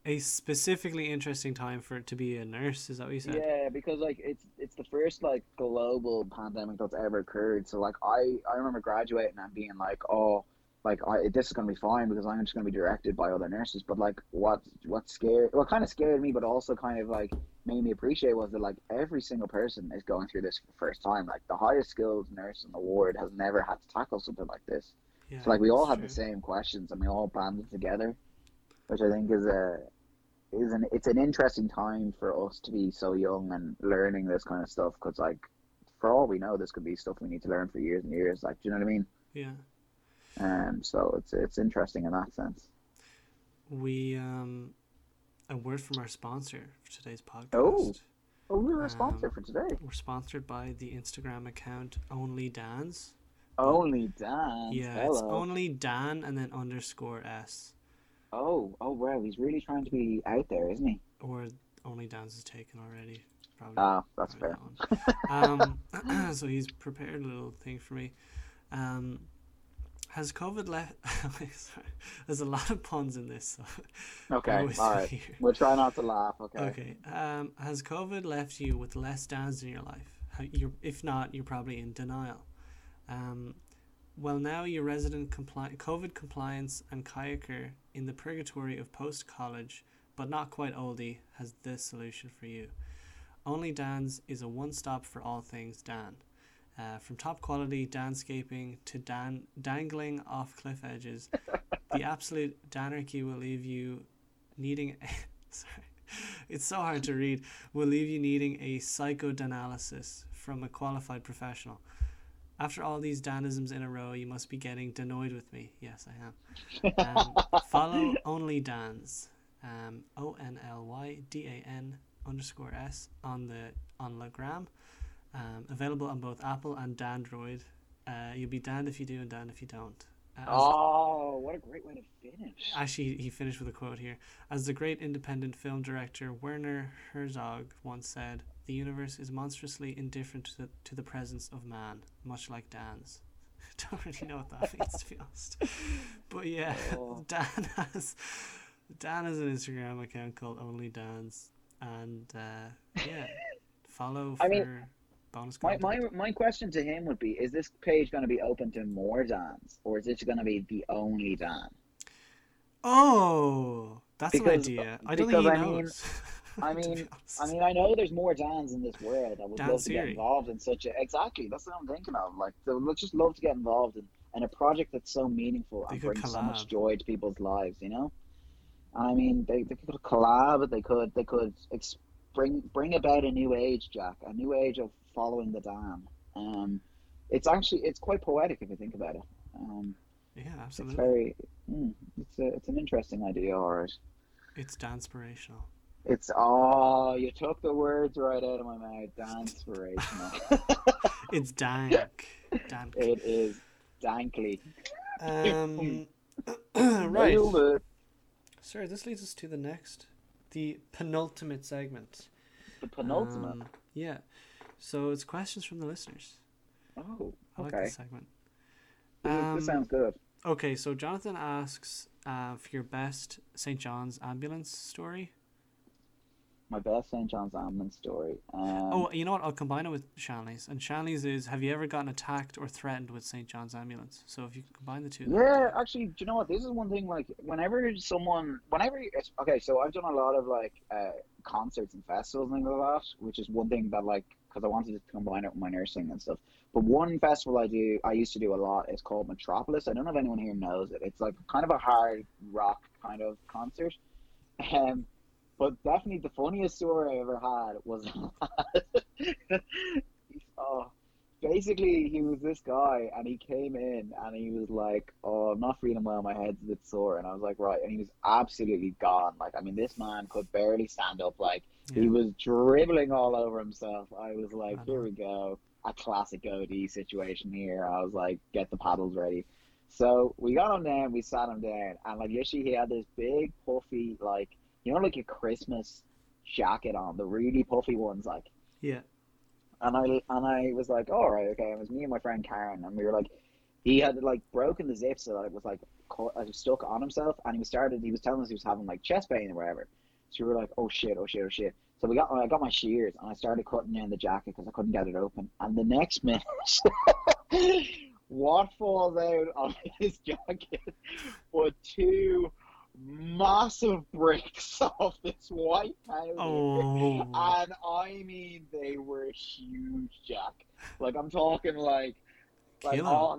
a specifically interesting time for it to be a nurse, is that what you said? Yeah, because like it's the first like global pandemic that's ever occurred. So like I remember graduating and being like, oh, like this is gonna be fine because I'm just gonna be directed by other nurses. But like what kind of scared me, but also kind of like made me appreciate was that like every single person is going through this for the first time. Like the highest skilled nurse in the ward has never had to tackle something like this. Yeah, so like we all had the same questions and we all banded together, which I think is it's an interesting time for us to be so young and learning this kind of stuff, because like for all we know this could be stuff we need to learn for years and years, like do you know what I mean? Yeah, So it's interesting in that sense. We a word from our sponsor for today's podcast. Oh, we're a sponsor for today. We're sponsored by the Instagram account Only Dan's. Only Dan. Yeah, hello. It's Only Dan and then _S. Oh wow, he's really trying to be out there, isn't he? Or Only Dan's is taken already. Probably. Ah, that's fair. So he's prepared a little thing for me. Has COVID left? Sorry, there's a lot of puns in this. So okay, all right. Here. We'll try not to laugh. Okay. Has COVID left you with less Dan's in your life? If not, you're probably in denial. Well, now you're resident COVID compliance and kayaker in the purgatory of post-college, but not quite oldie, has this solution for you. Only Dan's is a one-stop for all things Dan. From top-quality danscaping to dangling off cliff edges, the absolute Danarchy will leave you needing... Sorry, it's so hard to read. Will leave you needing a psychodanalysis from a qualified professional. After all these Danisms in a row, you must be getting denoyed with me. Yes, I am. Follow Only Dan's, OnlyDan_S on the gram. Available on both Apple and Dandroid. You'll be damned if you do and damned if you don't. What a great way to finish. Actually, he finished with a quote here. As the great independent film director Werner Herzog once said, the universe is monstrously indifferent to the presence of man, much like Dan's. I don't really know what that means, to be honest. But yeah, oh. Dan has an Instagram account called Only Dan's. And yeah, follow for bonus content. My question to him would be, is this page going to be open to more Dan's? Or is this going to be the Only Dan? Oh, that's an idea. I don't think he knows. I mean, I know there's more Dan's in this world. I would Dan love Seery. To get involved in such a... Exactly, that's what I'm thinking of. Like, they would just love to get involved in a project that's so meaningful and brings so much joy to people's lives, you know? I mean, they could collab. They could bring about a new age, Jack. A new age of following the Dan. It's quite poetic if you think about it. Yeah, absolutely. It's very. It's an interesting idea, alright. It's danspirational. It's you took the words right out of my mouth. Danspirational. It's dank. Dank. It is dankly. Right. Sir, this leads us to the penultimate segment. The penultimate? Yeah. So it's questions from the listeners. Oh, okay. I like this segment. This sounds good. Okay, so Jonathan asks for your best St. John's ambulance story. My best St. John's ambulance story. You know what? I'll combine it with Shanley's. And Shanley's is, have you ever gotten attacked or threatened with St. John's ambulance? So if you combine the two. Yeah, actually, do you know what? This is one thing, like, so I've done a lot of, like, concerts and festivals and things like that, which is one thing that, like, because I wanted to combine it with my nursing and stuff. But one festival I used to do a lot, it's called Metropolis. I don't know if anyone here knows it. It's, like, kind of a hard rock kind of concert. But definitely the funniest story I ever had was basically he was this guy and he came in and he was like, oh, I'm not feeling well, my head's a bit sore. And I was like, right. And he was absolutely gone. Like, I mean, this man could barely stand up. Like, He was dribbling all over himself. I was like, here we go. A classic OD situation here. I was like, get the paddles ready. So we got him down, we sat him down. And like, usually he had this big puffy, like, you know, like a Christmas jacket on, the really puffy ones, like. Yeah. And I was like, all right, okay. It was me and my friend Karen, and we were like, he had like broken the zip so that it was like stuck on himself, and he was telling us he was having like chest pain or whatever. So we were like, oh shit. So I got my shears and I started cutting down the jacket because I couldn't get it open. And the next minute, what falls out on his jacket were two massive bricks off this white powder. Oh. And I mean, they were huge, Jack. Like, I'm talking like they all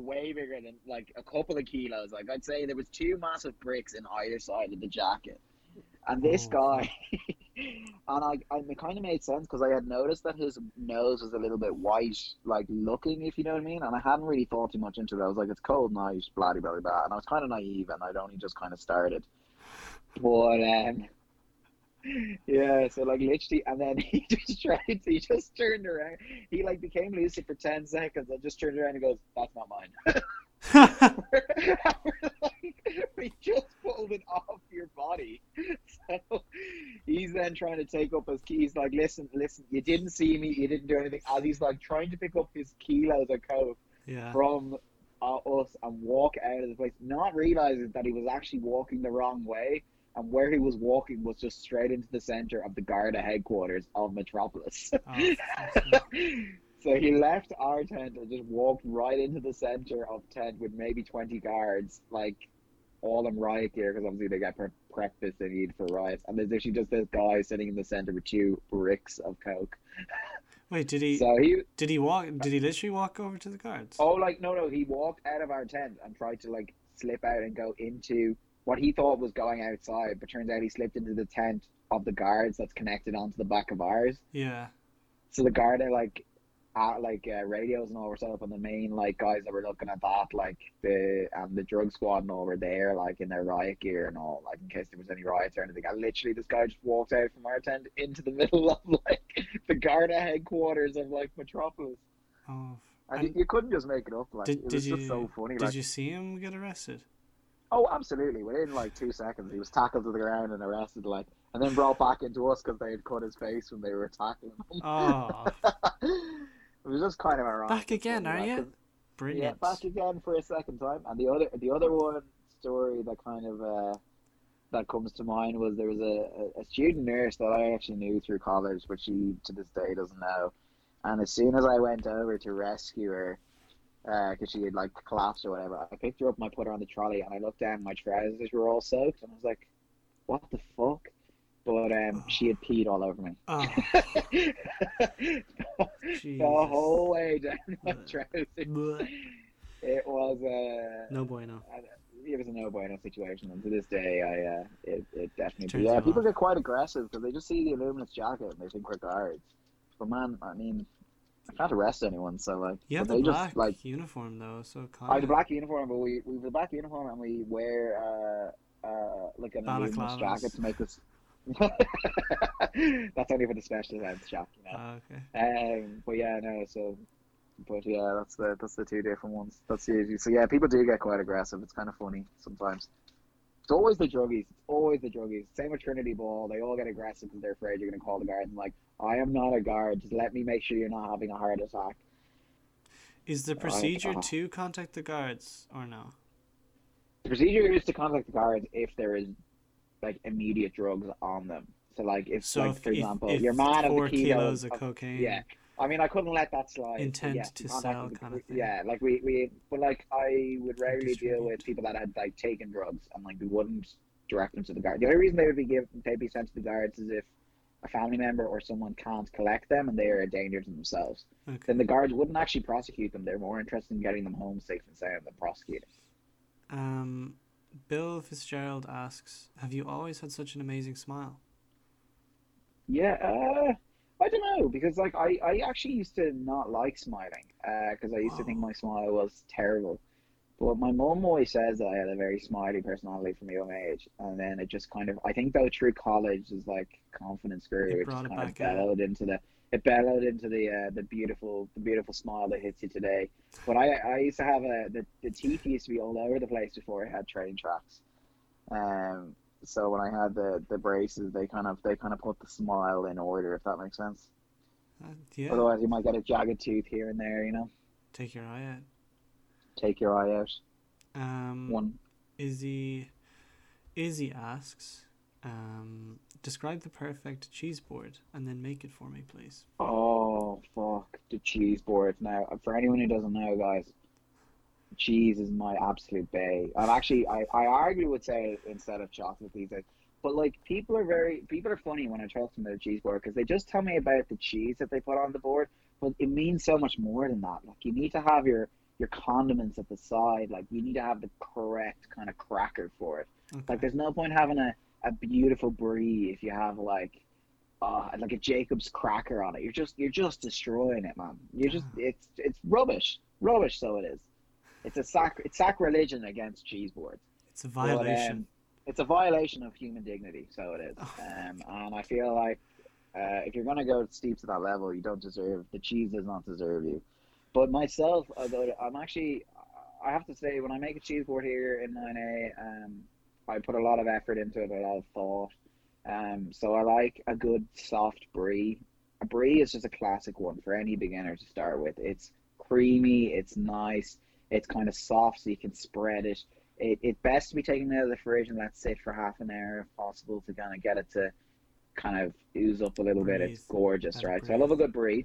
way bigger than like a couple of kilos. Like, I'd say there was two massive bricks in either side of the jacket. And this guy And it kind of made sense because I had noticed that his nose was a little bit white, like, looking, if you know what I mean. And I hadn't really thought too much into that. I was like, it's cold night, blah, blah, blah, blah. And I was kind of naive, and I'd only just kind of started. But, yeah, so, like, literally, and then he just turned around. He, like, became lucid for 10 seconds and just turned around and goes, that's not mine. We just pulled it off your body. So he's then trying to take up his keys, like, listen, you didn't see me, you didn't do anything. As he's, like, trying to pick up his kilos of coke from us and walk out of the place, not realizing that he was actually walking the wrong way, and where he was walking was just straight into the center of the Garda headquarters of Metropolis. So he left our tent and just walked right into the center of tent with maybe 20 guards, like, all in riot gear, because obviously they get breakfast they need for riots. And there's actually just this guy sitting in the center with 2 bricks of coke. Wait, did he literally walk over to the guards? Oh, like, no, he walked out of our tent and tried to, like, slip out and go into what he thought was going outside, but turns out he slipped into the tent of the guards that's connected onto the back of ours. Yeah. So the guard are, like, radios and all were set up on the main, like, guys that were looking at that, like, the drug squad and all were there, like, in their riot gear and all, like, in case there was any riots or anything. And literally this guy just walked out from our tent into the middle of, like, the Garda headquarters of, like, Metropolis. Oh, and you couldn't just make it up, like, it was just so funny. Did you see him get arrested? Oh, absolutely. Within, like, 2 seconds, he was tackled to the ground and arrested, like, and then brought back into us because they had cut his face when they were tackling him. Oh. It was just kind of ironic. Back again, so, are you? Brilliant. Yeah, back again for a second time. And the other one story that kind of that comes to mind was there was a student nurse that I actually knew through college, but she to this day doesn't know. And as soon as I went over to rescue her, because she had, like, collapsed or whatever, I picked her up and I put her on the trolley, and I looked down, my trousers were all soaked, and I was like, what the fuck? But she had peed all over me. Oh. The whole way down my trousers. Blech. It was a no bueno. It was a no bueno situation, and to this day, it definitely. Yeah, people get quite aggressive because they just see the Illuminous jacket and they think we're guards. But man, I mean, I can't arrest anyone, so like. You have the black just, like, uniform though, so. I have the black uniform, but we have the black uniform and we wear like an Illuminous jacket to make us. That's only for the special events shop, you know. Oh, okay. But yeah, no. So, but yeah, that's the 2 different ones. That's usually. So yeah, people do get quite aggressive. It's kind of funny sometimes. It's always the druggies. Same with Trinity Ball. They all get aggressive because they're afraid you're going to call the guard. And like, I am not a guard. Just let me make sure you're not having a heart attack. Is the procedure to contact the guards or no? The procedure is to contact the guards if there is, like, immediate drugs on them. So like if, for example, you're mad at the kilos of cocaine. Yeah, I mean I couldn't let that slide. Intent to sell kind of thing. Yeah, like we but like I would rarely deal with people that had like taken drugs, and like we wouldn't direct them to the guard. The only reason they'd be sent to the guards is if a family member or someone can't collect them and they are a danger to themselves. Okay. Then the guards wouldn't actually prosecute them. They're more interested in getting them home safe and sound than prosecuting. Bill Fitzgerald asks, have you always had such an amazing smile? Yeah, I don't know, because like I actually used to not like smiling because I used to think my smile was terrible. But my mum always says that I had a very smiley personality from a young age, and then it just kind of, I think though through college is like confidence grew, it just kind of bellowed into the beautiful smile that hits you today. But I used to have the teeth used to be all over the place before I had train tracks. So when I had the braces, they kind of put the smile in order, if that makes sense. Yeah. Otherwise, you might get a jagged tooth here and there, you know. Take your eye out. One. Izzy asks, describe the perfect cheese board and then make it for me, please. Oh, fuck. The cheese board. Now, for anyone who doesn't know, guys, cheese is my absolute bae. And actually, I arguably would say instead of chocolate these days. But, like, people are funny when I talk to them about the cheese board because they just tell me about the cheese that they put on the board. But it means so much more than that. Like, you need to have your condiments at the side. Like, you need to have the correct kind of cracker for it. Okay. Like, there's no point having a beautiful brie if you have like like a Jacob's cracker on it. You're just destroying it, man. It's rubbish. Rubbish, so it is. It's sacrilege against cheese boards. It's a violation. But it's a violation of human dignity, so it is. And I feel like if you're going to go steep to that level, you don't deserve, the cheese does not deserve you. But myself, I have to say, when I make a cheese board here in 9A, I put a lot of effort into it, a lot of thought. So I like a good soft brie. A brie is just a classic one for any beginner to start with. It's creamy, it's nice, it's kind of soft, so you can spread it. It's best to be taken out of the fridge and let sit for half an hour if possible to kind of get it to kind of ooze up a little bit. It's gorgeous, right? So I love a good brie.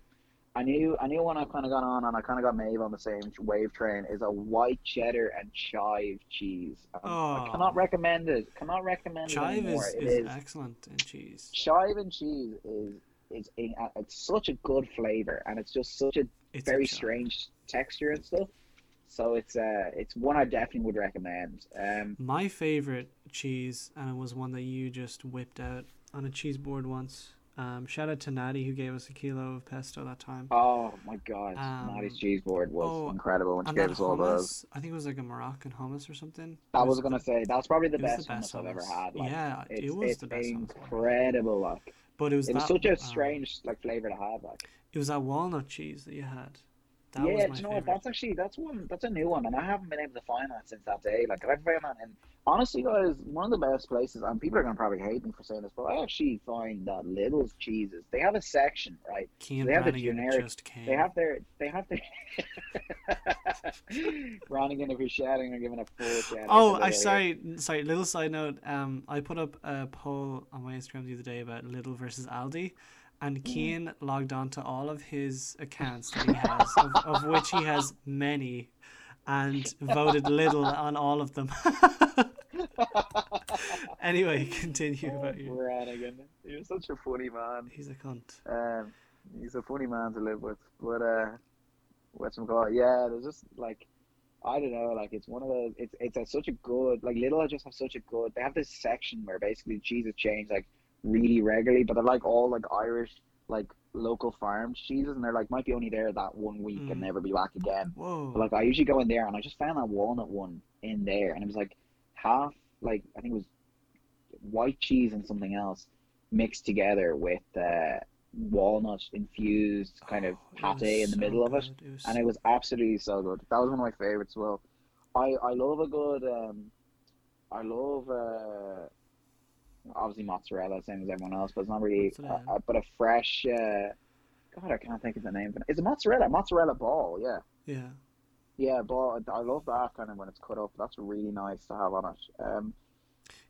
I knew when I kind of got on and I kind of got Maeve on the same wave train is a white cheddar and chive cheese. I cannot recommend it. Cannot recommend chive it anymore. It is excellent in cheese. Chive and cheese it's such a good flavor, and it's just such a very strange texture and stuff. So it's one I definitely would recommend. My favorite cheese, and it was one that you just whipped out on a cheese board once. Shout out to Natty, who gave us a kilo of pesto that time. Oh my god, Natty's cheese board was incredible when she gave us all those. I think it was like a Moroccan hummus or something. I was gonna say that's probably the best hummus I've ever had. Like, yeah, it was the best. Incredible, like. But it was such a strange like flavor to have. Like, it was that walnut cheese that you had. That yeah, was my favorite. What? That's a new one, and I haven't been able to find that since that day. Like, I've found that in. Honestly, guys, one of the best places, and people are going to probably hate me for saying this, but I actually find that Little's cheeses, they have a section, right? Kian Brannigan just came. They have their Brannigan, if you're shouting, I'm giving a full shout out. Oh, sorry, little side note. I put up a poll on my Instagram the other day about Lidl versus Aldi, and Kian logged on to all of his accounts that he has, of which he has many, and voted Lidl on all of them. Anyway, continue about you. Brannigan. You're such a funny man. He's a cunt. He's a funny man to live with. But there's just like, I don't know, like it's one of those. It's such a good, like Lidl just have such a good. They have this section where basically cheeses change like really regularly, but they're like all like Irish like local farm cheeses, and they're like might be only there that 1 week and never be back again. Whoa. But like I usually go in there, and I just found that walnut one in there, and it was like half, like I think it was white cheese and something else mixed together with walnut infused kind of pate in the middle of it, and it was absolutely so good. That was one of my favorites. Well, I love a good obviously mozzarella, same as everyone else, but it's not really but a fresh god, I can't think of the name, but it's a mozzarella ball. Yeah ball. I love that kind of when it's cut up. That's really nice to have on it.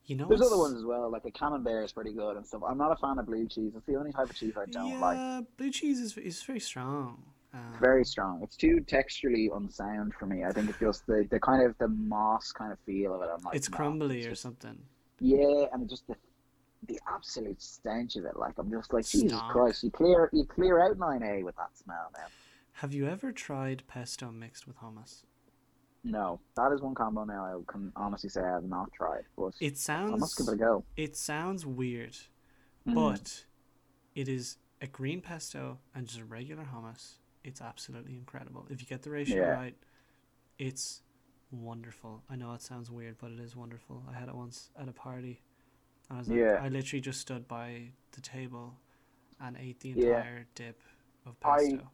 There's other ones as well, like the camembert is pretty good and stuff. I'm not a fan of blue cheese. It's the only type of cheese I don't like. Yeah, blue cheese is very strong. Very strong. It's too texturally unsound for me. I think it's just the kind of the moss kind of feel of it. I'm like, it's crumbly, it's just, or something. Yeah, and just the absolute stench of it. Like, I'm just like, Jesus Christ, you clear out 9A with that smell now. Have you ever tried pesto mixed with hummus? No, that is one combo now I can honestly say I have not tried. But I must give it a go. It sounds weird, but it is a green pesto and just a regular hummus. It's absolutely incredible. If you get the ratio right, it's wonderful. I know it sounds weird, but it is wonderful. I had it once at a party, and I was like, I literally just stood by the table and ate the entire dip of pesto.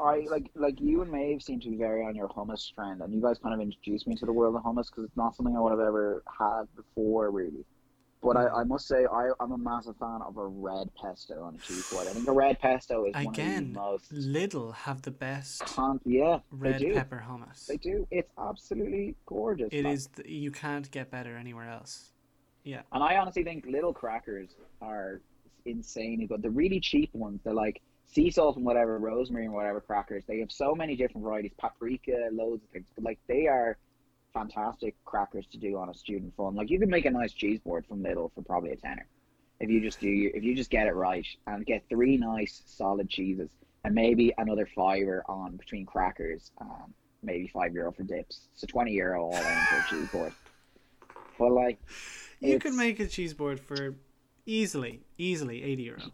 I like you and Maeve seem to be very on your hummus trend, and you guys kind of introduced me to the world of hummus because it's not something I would have ever had before, really. But I must say, I'm a massive fan of a red pesto on a cheese board. I think a red pesto is one of the most... Lidl have the best red pepper hummus. They do. It's absolutely gorgeous. It is. You can't get better anywhere else. Yeah. And I honestly think Lidl crackers are insanely good. The really cheap ones, they're like sea salt and whatever, rosemary and whatever crackers. They have so many different varieties, paprika, loads of things. But like they are... fantastic crackers to do on a student fund. Like you can make a nice cheese board from Lidl for probably a tenner if you just get it right and get three nice solid cheeses and maybe another fiver on between crackers, maybe €5 for dips, so €20 all in for a cheese board. But like you could make a cheese board for easily €80.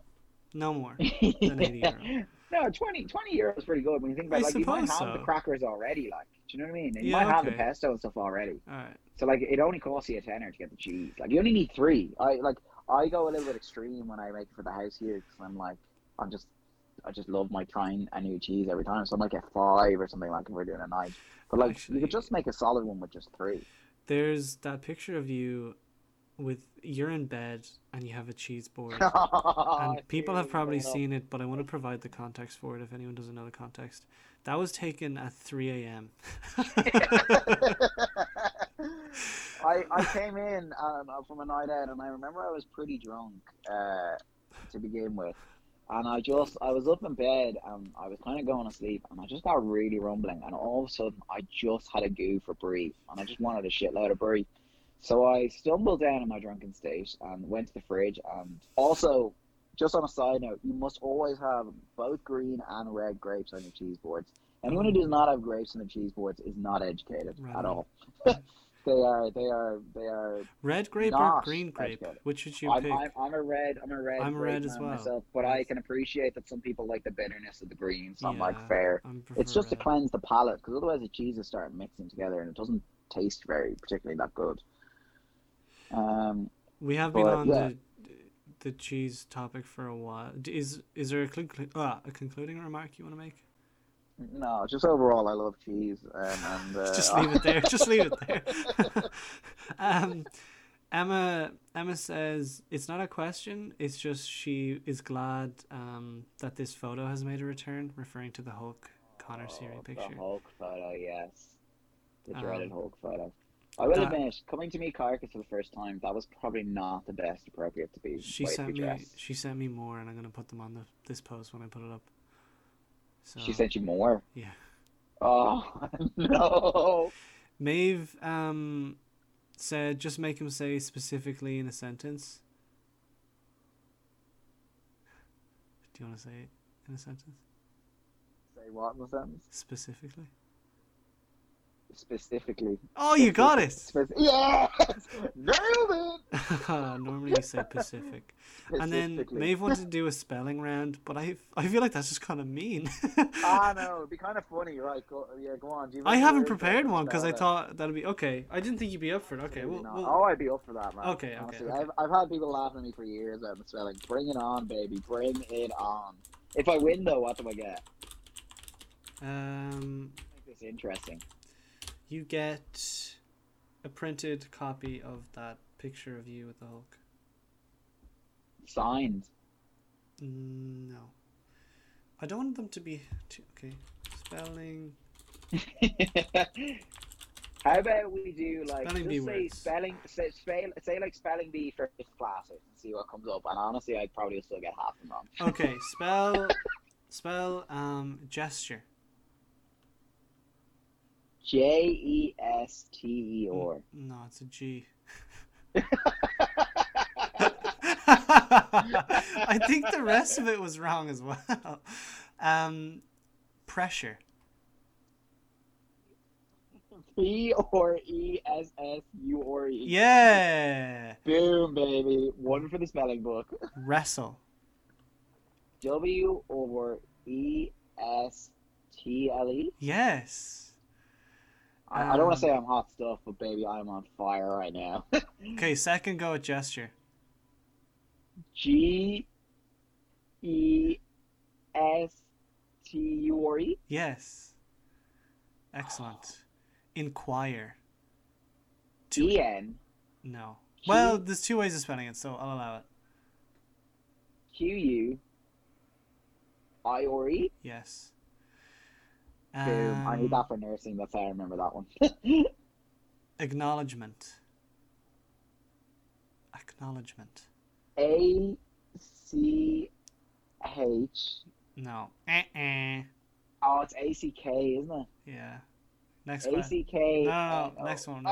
No more than 80 euros. No, 20 euros is pretty good when you think about it. Like, you might have the crackers already, like, do you know what I mean? And you might have the pesto and stuff already. All right. So, like, it only costs you a tenner to get the cheese. Like, you only need three. I go a little bit extreme when I make it for the house here, because I'm like, I just love my trying a new cheese every time. So I might get five or something, like, if we're doing a night. But, like, actually, you could just make a solid one with just three. There's that picture of you with, you're in bed and you have a cheese board. And people have probably seen it, but I want to provide the context for it if anyone doesn't know the context. That was taken at 3 a.m. I came in from a night out, and I remember I was pretty drunk to begin with. And I was up in bed, and I was kind of going to sleep, and I just got really rumbling. And all of a sudden, I just had a goo for brie, and I just wanted a shitload of brie. So I stumbled down in my drunken state and went to the fridge. And also, just on a side note, you must always have both green and red grapes on your cheese boards. Anyone who does not have grapes on their cheese boards is not educated at all. They are. Red grape or green grape? Educated. Which should you pick? I'm a red. I'm red as well. Myself, but I can appreciate that some people like the bitterness of the green. It's not like fair. It's just red to cleanse the palate, because otherwise the cheeses start mixing together and it doesn't taste very particularly that good. We have been on the cheese topic for a while. Is there a concluding remark you want to make? No, just overall, I love cheese. Just leave it there. Just leave it there. Emma says it's not a question. It's just she is glad that this photo has made a return, referring to the Hulk Conor Seery picture. The Hulk photo, yes. The dreaded Hulk photo. I will admit, coming to meet Carcass for the first time, that was probably not the best appropriate to be. She sent me more, and I'm going to put them on this post when I put it up. So, she sent you more? Yeah. Oh, no. Maeve said, just make him say specifically in a sentence. Do you want to say it in a sentence? Say what in a sentence? Specifically. Oh, you got it. Yes! Nailed it! Normally you say Pacific. And then Maeve wanted to do a spelling round, but I feel like that's just kind of mean. No, it'd be kind of funny, right? Go on. I haven't prepared one because I thought that'd be okay. I didn't think you'd be up for it. Okay, I'd be up for that, man. Okay. I've had people laughing at me for years about the spelling. Bring it on, baby. Bring it on. If I win, though, what do I get? I think this is interesting. You get a printed copy of that picture of you with the Hulk. Signed? No. I don't want them to be too... Okay. Spelling... How about we do, like... Spelling bee words. Say, like, spelling bee for fifth class and see what comes up. And honestly, I'd probably still get half them wrong. Okay. Spell gesture. J-E-S-T-E-R. No, it's a G. I think the rest of it was wrong as well. Pressure. P-R-E-S-S-U-R-E. Yeah. Boom, baby. One for the spelling book. Wrestle. W-O-E-S-T-L-E. Yes. I don't want to say I'm hot stuff, but baby, I'm on fire right now. Okay, second go at gesture. G-E-S-T-U-R-E? Yes. Excellent. Inquire. E-N? No. Well, there's two ways of spelling it, so I'll allow it. Q-U-I-R-E? Yes. Boom. I need that for nursing. That's how I remember that one. Acknowledgement. A-C-H. No. Oh, it's A-C-K, isn't it? Yeah. Next one. A-C-K. No. Next one.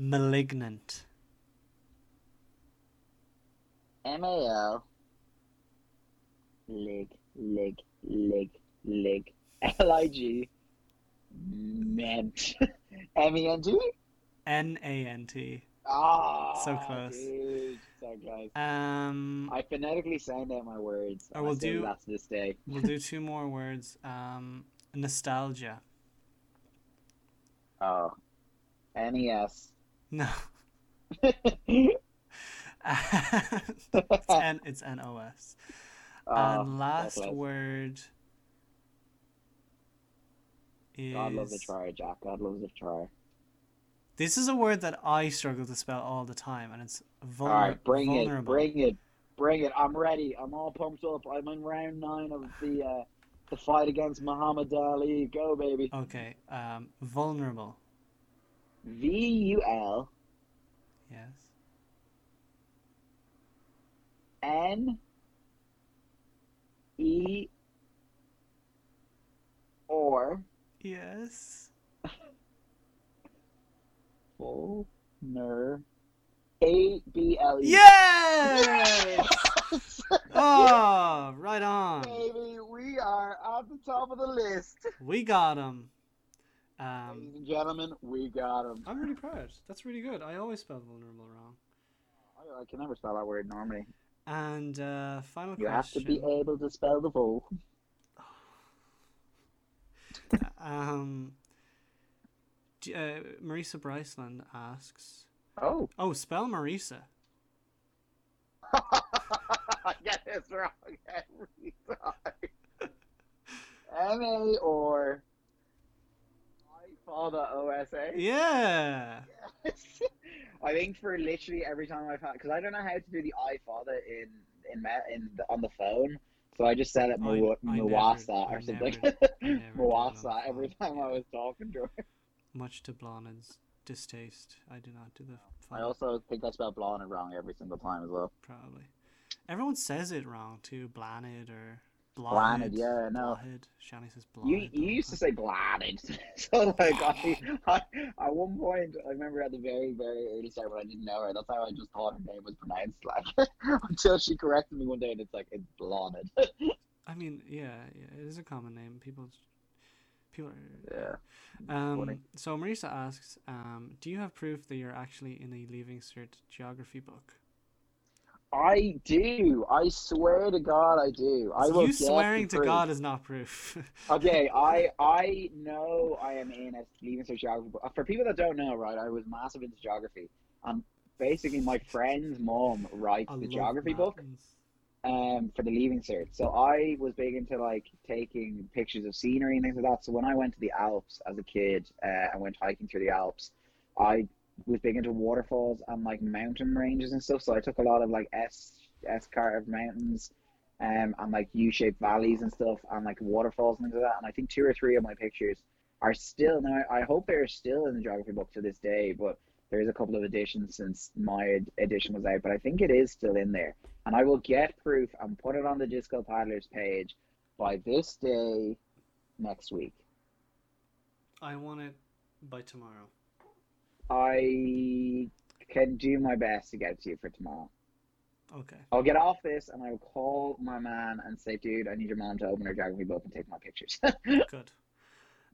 Malignant. M-A-O. Lig. L-I-G. Ment. M-E-N-T? N-A-N-T. So close. Dude. Sorry, guys. I phonetically signed out my words. I will do that to this day. We'll do two more words. Nostalgia. Oh. NES. No. It's NOS. And last word is... God loves a try, Jack. God loves a try. This is a word that I struggle to spell all the time, and it's vulnerable. All right, bring it. I'm ready. I'm all pumped up. I'm in round 9 of the fight against Muhammad Ali. Go, baby. Okay. Vulnerable. VUL. Yes. N-E-R. Yes. Vulner. ABLE. Yes! Oh, right on. Baby, we are at the top of the list. We got him. Ladies and gentlemen, we got him. I'm really proud. That's really good. I always spell vulnerable wrong. I can never spell that word normally. And final question. You have to be able to spell the vowel. Marisa Bryceland asks. Oh, spell Marisa. I get this wrong every time. M-A or all the OSA. Yeah. Yes. I think for literally every time I've had, because I don't know how to do the I father in on the phone, so I just said it Mwasa or something. Mwasa every time I was talking to her. Much to Blonan's distaste, I do not do the phone. I also think I spell Blanan wrong every single time as well. Probably. Everyone says it wrong too, Blanid or Blinded, yeah, no. Shanley says blind. You used to say blinded. So, like, I at one point, I remember at the very, very early start when I didn't know her, that's how I just thought her name was pronounced, like, until she corrected me one day and it's like, it's blinded. I mean, yeah, it is a common name. People are... Yeah. So, Marisa asks, do you have proof that you're actually in the Leaving Cert geography book? I do. I swear to God, I do. I will. You swearing to God is not proof. Okay, I know I am in a Leaving Cert geography. For people that don't know, right, I was massive into geography. Basically, my friend's mom writes the geography book for the Leaving Cert. So I was big into like taking pictures of scenery and things like that. So when I went to the Alps as a kid, I went hiking through the Alps. I was big into waterfalls and like mountain ranges and stuff, so I took a lot of like S-carved mountains and like U-shaped valleys and stuff and like waterfalls and things like that, and I think 2 or 3 of my pictures are still now, I hope they're still in the geography book to this day, but there's a couple of editions since my edition was out, but I think it is still in there, and I will get proof and put it on the Disco Paddlers page by this day next week. I want it by tomorrow. I can do my best to get it to you for tomorrow. Okay. I'll get off this and I will call my man and say, dude, I need your mom to open her geography book and take my pictures. Good.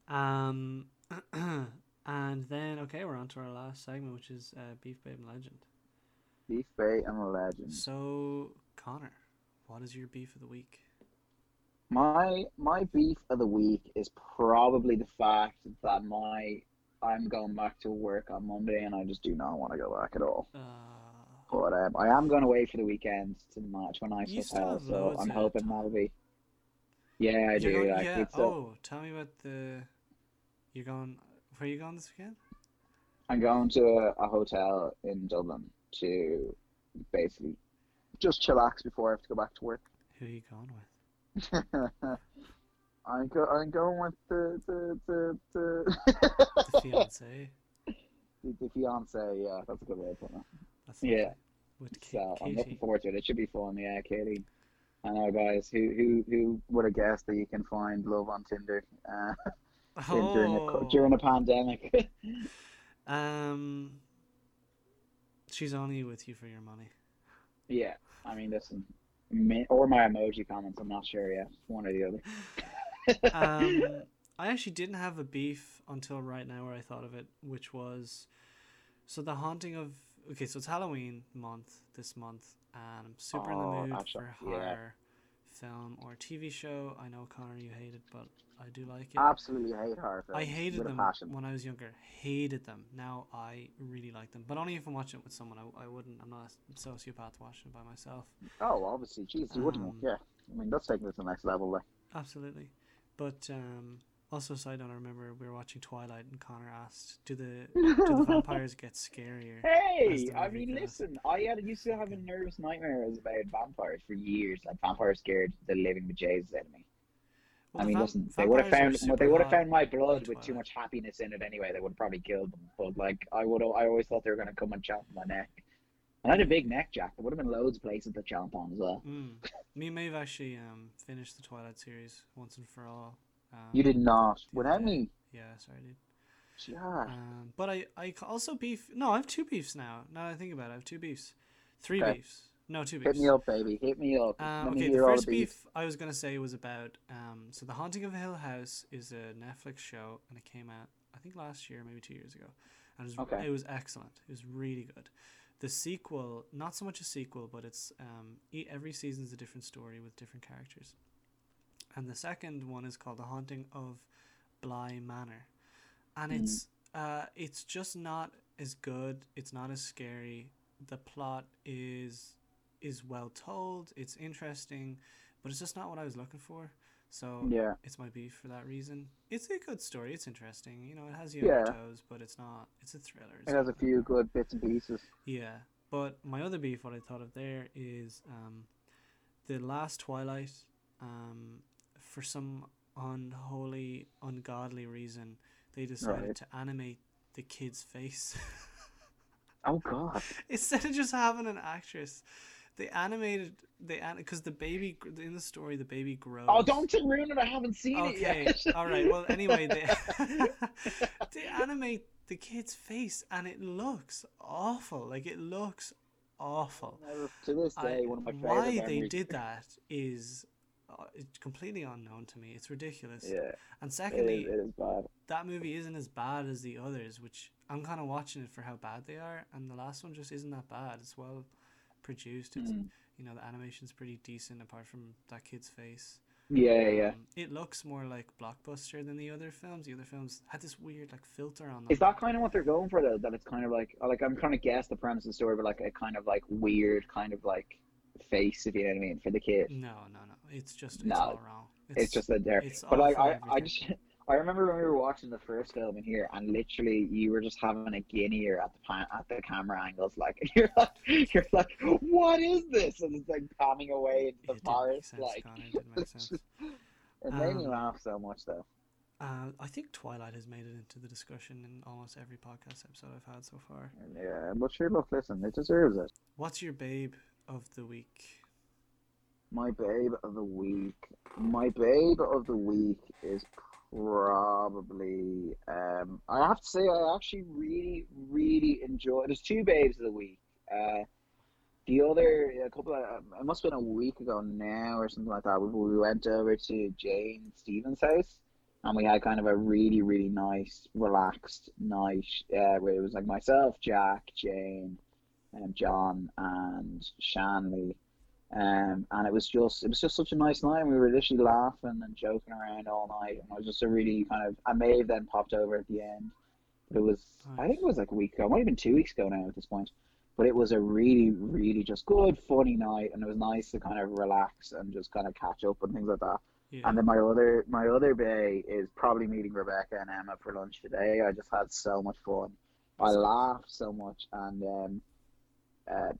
And then, okay, we're on to our last segment, which is Beef, Babe, and Legend. Beef, Babe, and Legend. So, Connor, what is your beef of the week? My beef of the week is probably the fact that I'm going back to work on Monday and I just do not want to go back at all. But I am going away for the weekend to the match when I hotel, so I'm hoping that'll be... Yeah, I do. Going, like, yeah. Oh, tell me about the... You're going... Where are you going this weekend? I'm going to a hotel in Dublin to basically just chillax before I have to go back to work. Who are you going with? I'm going with the fiance. The fiance, yeah, that's a good way of putting it. Yeah, with so Katie. I'm looking forward to it. It should be fun, yeah, Katie. I know, guys. Who would have guessed that you can find love on Tinder during a pandemic? She's only with you for your money. Yeah, I mean, listen, or my emoji comments. I'm not sure yet. One or the other. I actually didn't have a beef until right now where I thought of it, which was, so the haunting of okay, so it's Halloween month this month, and I'm super in the mood for horror film or TV show. I know, Connor, you hate it, but I do like it. Absolutely hate horror films. I hated them when I was younger. Hated them. Now I really like them, but only if I'm watching it with someone. I wouldn't. I'm not a sociopath watching it by myself. Oh, obviously, jeez, you wouldn't. Yeah, I mean that's taking it to the next level, like. Absolutely, but also side note, I remember we were watching Twilight, and Connor asked, "Do the vampires get scarier?" Hey, I mean, listen, I used to have a nervous nightmares about vampires for years. Like vampires scared the living bejesus out of me. Well, I mean, listen, they would have found my blood with too much happiness in it anyway. They would have probably killed them. But like, I always thought they were going to come and chomp my neck. I had a big neck, Jack. There would have been loads of places to chomp on as well. Mm. Me and Maeve actually finished the Twilight series once and for all. You did not. Without me? Yeah, sorry, dude. Yeah. But I also beef. No, I have two beefs now. Now that I think about it, I have two beefs. Three beefs. No, two beefs. Hit me up, baby. Hit me up. Okay, the first beef I was going to say was about... So The Haunting of Hill House is a Netflix show, and it came out, I think, last year, maybe 2 years ago. And it was excellent. It was really good. The sequel, not so much a sequel, but it's every season is a different story with different characters. And the second one is called The Haunting of Bly Manor. And it's just not as good. It's not as scary. The plot is well told. It's interesting, but it's just not what I was looking for. So it's my beef for that reason. It's a good story. It's interesting. You know, it has your toes, but it's not. It's a thriller. It has a few good bits and pieces. Yeah, but my other beef, what I thought of there is the last Twilight. For some unholy, ungodly reason, they decided to animate the kid's face. Oh God! Instead of just having an actress. They animated because the baby in the story, the baby grows. Oh, don't ruin it! I haven't seen it yet. All right. Well, anyway, they animate the kid's face, and it looks awful. Like it looks awful. To this day, one of my favorite memories. Why they did that is completely unknown to me. It's ridiculous. Yeah. And secondly, it is bad. That movie isn't as bad as the others, which I'm kind of watching it for how bad they are, and the last one just isn't that bad as well. Produced, it's you know, the animation's pretty decent apart from that kid's face. It looks more like Blockbuster than the other films. The other films had this weird like filter on them. Is that kind of what they're going for though? That it's kind of like I'm trying to guess the premise of the story, but like a kind of like weird kind of like face, if you know what I mean, for the kid. No, it's just it's all wrong. It's just that there. But like I remember when we were watching the first film in here, and literally you were just having a guinea at the camera angles, like and you're like, what is this? And it's like panning away into the forest, like. It made me laugh so much, though. I think Twilight has made it into the discussion in almost every podcast episode I've had so far. Yeah, but sure, look, listen, it deserves it. What's your babe of the week? My babe of the week is. Probably, I have to say, I actually really, really enjoy. There's two babes of the week. The other, a couple of, it must have been a week ago now or something like that. We went over to Jane Stevens' house, and we had kind of a really, really nice, relaxed night where it was like myself, Jack, Jane, John, and Shanley. And it was just such a nice night, and we were literally laughing and joking around all night, and it was just a really kind of. And Maeve then popped over at the end. But it was, I think it was like a week ago, not even 2 weeks ago now at this point. But it was a really, really just good, funny night, and it was nice to kind of relax and just kind of catch up and things like that. Yeah. And then my other day is probably meeting Rebecca and Emma for lunch today. I just had so much fun. I laughed so much, and.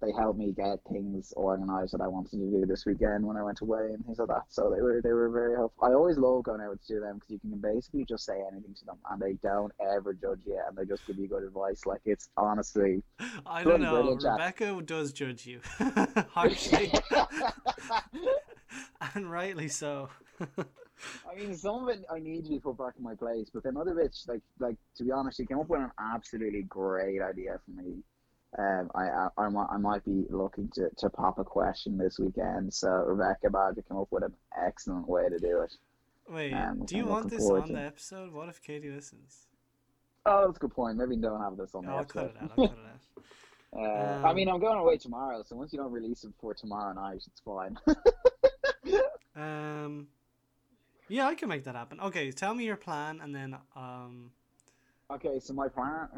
They helped me get things organised that I wanted to do this weekend when I went away and things like that. So they were very helpful. I always love going out to them because you can basically just say anything to them and they don't ever judge you, and they just give you good advice. Like it's honestly, I don't know. Rebecca does judge you harshly, and rightly so. I mean, some of it I need to be put back in my place, but then other bits, like to be honest, you came up with an absolutely great idea for me. I might be looking to pop a question this weekend, so Rebecca Badrick came up with an excellent way to do it. Wait, do you want this on the episode? What if Katie listens? Oh, that's a good point. Maybe don't have this on the episode. I'll cut it out. I mean, I'm going away tomorrow, so once you don't release it before tomorrow night, it's fine. Yeah, I can make that happen. Okay, tell me your plan, and then Okay, so my plan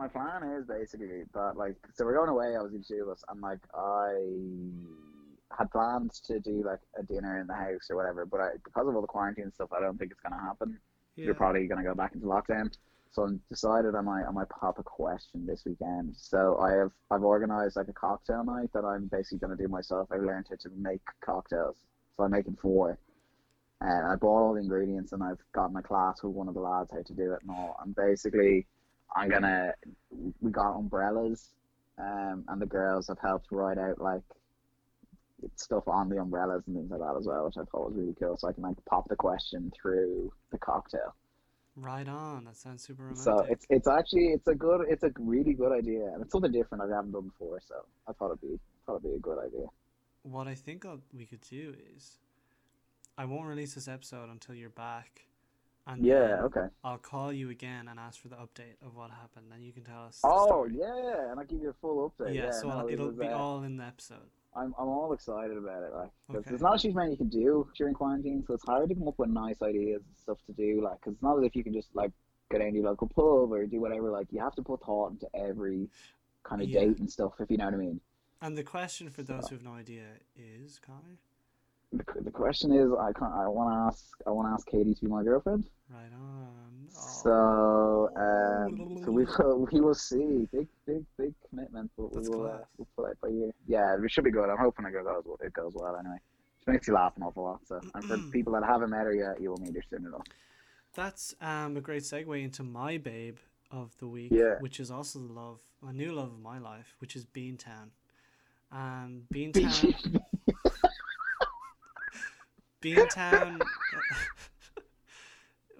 is basically that, like, so we're going away. I was in Shubas, and like I had plans to do like a dinner in the house or whatever, but because of all the quarantine stuff, I don't think it's gonna happen. Yeah. You're probably gonna go back into lockdown. So I decided I might pop a question this weekend. So I've organised like a cocktail night that I'm basically going to do myself. I learned how to make cocktails, so I'm making 4. And I bought all the ingredients, and I've got my class with one of the lads how to do it and all. And basically, we got umbrellas, and the girls have helped write out like stuff on the umbrellas and things like that as well, which I thought was really cool. So I can like pop the question through the cocktail. Right on. That sounds super romantic. So it's a really good idea, and it's something different I haven't done before. So I thought it'd be a good idea. What I think we could do is, I won't release this episode until you're back, and yeah, okay. I'll call you again and ask for the update of what happened, and you can tell us. Yeah, and I'll give you a full update. Yeah, so it'll be all in the episode. I'm all excited about it, like, because okay. There's not too many you can do during quarantine, so it's hard to come up with nice ideas and stuff to do, like, because it's not as if you can just, like, go down to your local pub or do whatever, like, you have to put thought into every kind of date and stuff, if you know what I mean. And the question for those who have no idea is, Connor? The question is, I want to ask Katie to be my girlfriend. Right on. Oh. So we will see. Big commitment, but we'll play it by ear. Yeah, it should be good. I'm hoping it goes well anyway. She makes you laugh an awful lot. So, and for people that haven't met her yet, you will meet her soon enough. That's a great segue into my babe of the week, which is also a new love of my life, which is Beantown. Beantown. Beantown.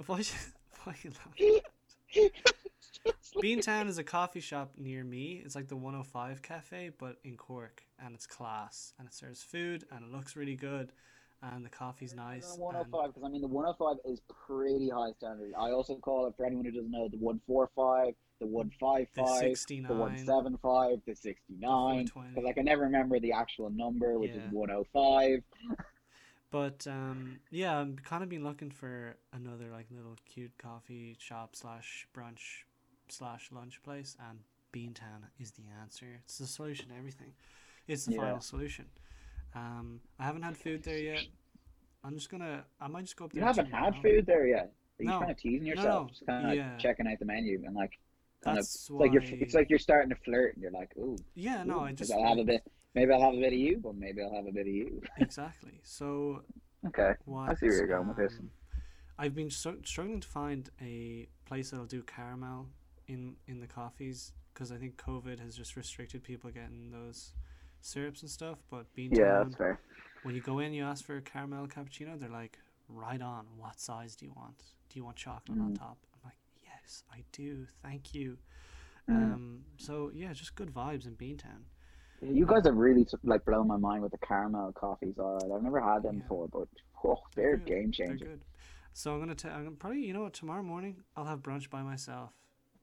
Why are you laughing? Beantown is a coffee shop near me. It's like the 105 Cafe, but in Cork, and it's class, and it serves food, and it looks really good, and the coffee's nice. 105, because I mean the 105 is pretty high standard. I also call it, for anyone who doesn't know, the 145, the 155, the 69, the 175, the 69. Because I can never remember the actual number, which is 105. But yeah, I'm kind of been looking for another like little cute coffee shop /brunch/lunch place, and Beantown is the answer. It's the solution to everything. It's the final solution. I haven't had food there yet. I might just go up there. You haven't had food there yet? Are you kind of teasing yourself? No. Just kind of like checking out the menu and like kind of it's like you're starting to flirt and you're like, ooh. Yeah, no, maybe I'll have a bit of you, but maybe I'll have a bit of you. Exactly. So, okay, I see where you're going with this. I've been struggling to find a place that'll do caramel in the coffees, because I think COVID has just restricted people getting those syrups and stuff. But Beantown, that's fair. When you go in, you ask for a caramel cappuccino. They're like, right on. What size do you want? Do you want chocolate on top? I'm like, yes, I do. Thank you. So yeah, just good vibes in Beantown. You guys have really like blown my mind with the caramel coffees. All right, I've never had them before, but they're game changing. They're good. So I'm gonna probably, you know what, tomorrow morning I'll have brunch by myself.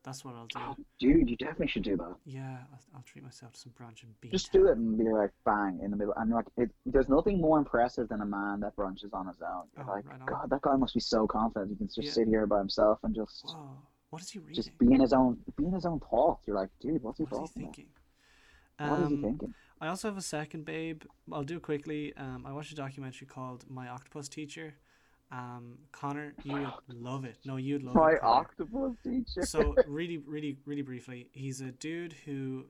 That's what I'll do. Oh, dude, you definitely should do that. Yeah, I'll treat myself to some brunch and beat. Just do it and be like bang in the middle. And like, there's nothing more impressive than a man that brunches on his own. You're like, right on. God, that guy must be so confident. He can just sit here by himself and just. Whoa. What is he reading? Just be in his own thoughts. You're like, dude, what's he thoughts? What is he thinking? What is he thinking? I also have a second babe. I'll do it quickly. I watched a documentary called My Octopus Teacher. Connor, you would love it. No, you'd love it. My Octopus Teacher. So really, really, really briefly, he's a dude who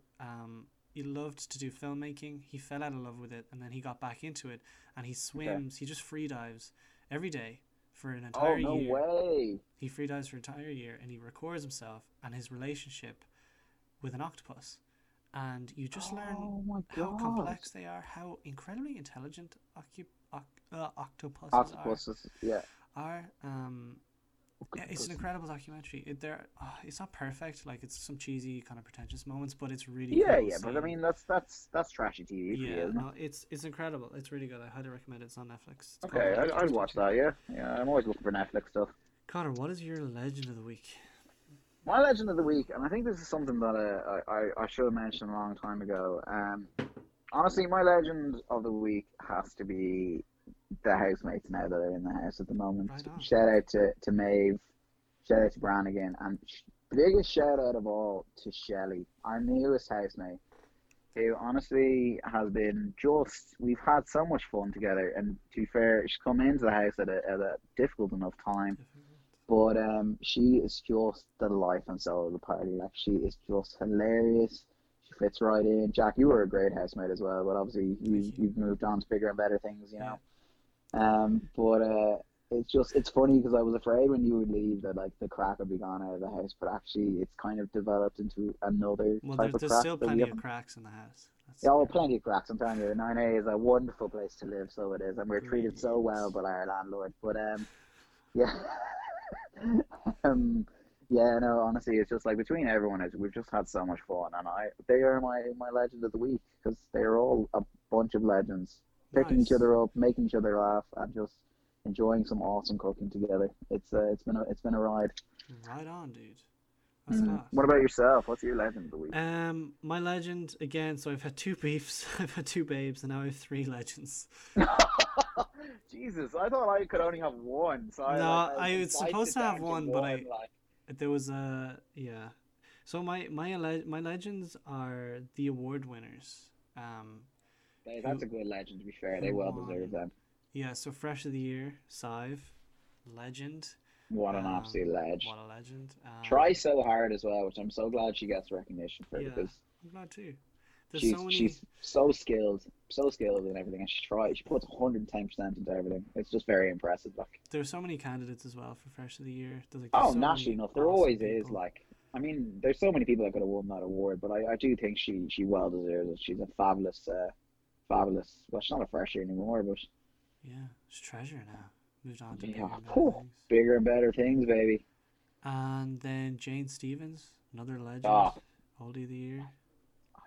he loved to do filmmaking. He fell out of love with it, and then he got back into it, and he swims. He just free dives every day for an entire year. Oh, no way. He free dives for an entire year, and he records himself and his relationship with an octopus. And you just learn how complex they are, how incredibly intelligent octopuses are. It's an incredible documentary. It's not perfect, like it's some cheesy kind of pretentious moments, but it's really cool. Yeah, but I mean that's trashy TV. Yeah, isn't it? No, it's incredible. It's really good. I highly recommend it. It's on Netflix. It's I'd watch that. Yeah, I'm always looking for Netflix stuff. Connor, what is your legend of the week? My legend of the week, and I think this is something that I should have mentioned a long time ago. Honestly, my legend of the week has to be the housemates now that are in the house at the moment. Right. Shout out to Maeve, shout out to Brannigan, and biggest shout out of all to Shelley, our newest housemate, who honestly has been just, we've had so much fun together, and to be fair, she's come into the house at a difficult enough time, but she is just the life and soul of the party. Like, she is just hilarious, she fits right in. Jack, you were a great housemate as well, but obviously you've moved on to bigger and better things, you know. It's just, it's funny because I was afraid when you would leave that like the crack would be gone out of the house, but actually it's kind of developed into another type of crack. Well, there's still plenty of cracks in the house. Yeah, well, plenty of cracks. I'm telling you, 9a is a wonderful place to live, so it is, and we're treated so well by our landlord. But honestly, it's just like between everyone, we've just had so much fun, and they are my legend of the week because they are all a bunch of legends, picking each other up, making each other laugh, and just enjoying some awesome cooking together. It's been a ride. Right on, dude. That's class. What about yourself? What's your legend of the week? My legend again. So I've had two beefs, I've had two babes, and now I have three legends. Jesus, I thought I could only have one. So I was supposed to have one, but there was a So my legends are the award winners. That's a good legend. To be fair, they well deserve that. Yeah, so Fresh of the Year, Sive, legend. What an absolute legend. What a legend. Try so hard as well, which I'm so glad she gets recognition for. Yeah, because I'm glad too. She's so skilled in everything, and she puts 110% into everything. It's just very impressive. Like, there's so many candidates as well for Fresh of the Year. Naturally enough, there always is. Like, I mean, there's so many people that could have won that award, but I do think she well deserves it. She's a fabulous. Well, she's not a fresher anymore, but. Yeah, it's treasure now. Moved on to bigger and better things, baby. And then Jane Stevens, another legend, oldie of the year.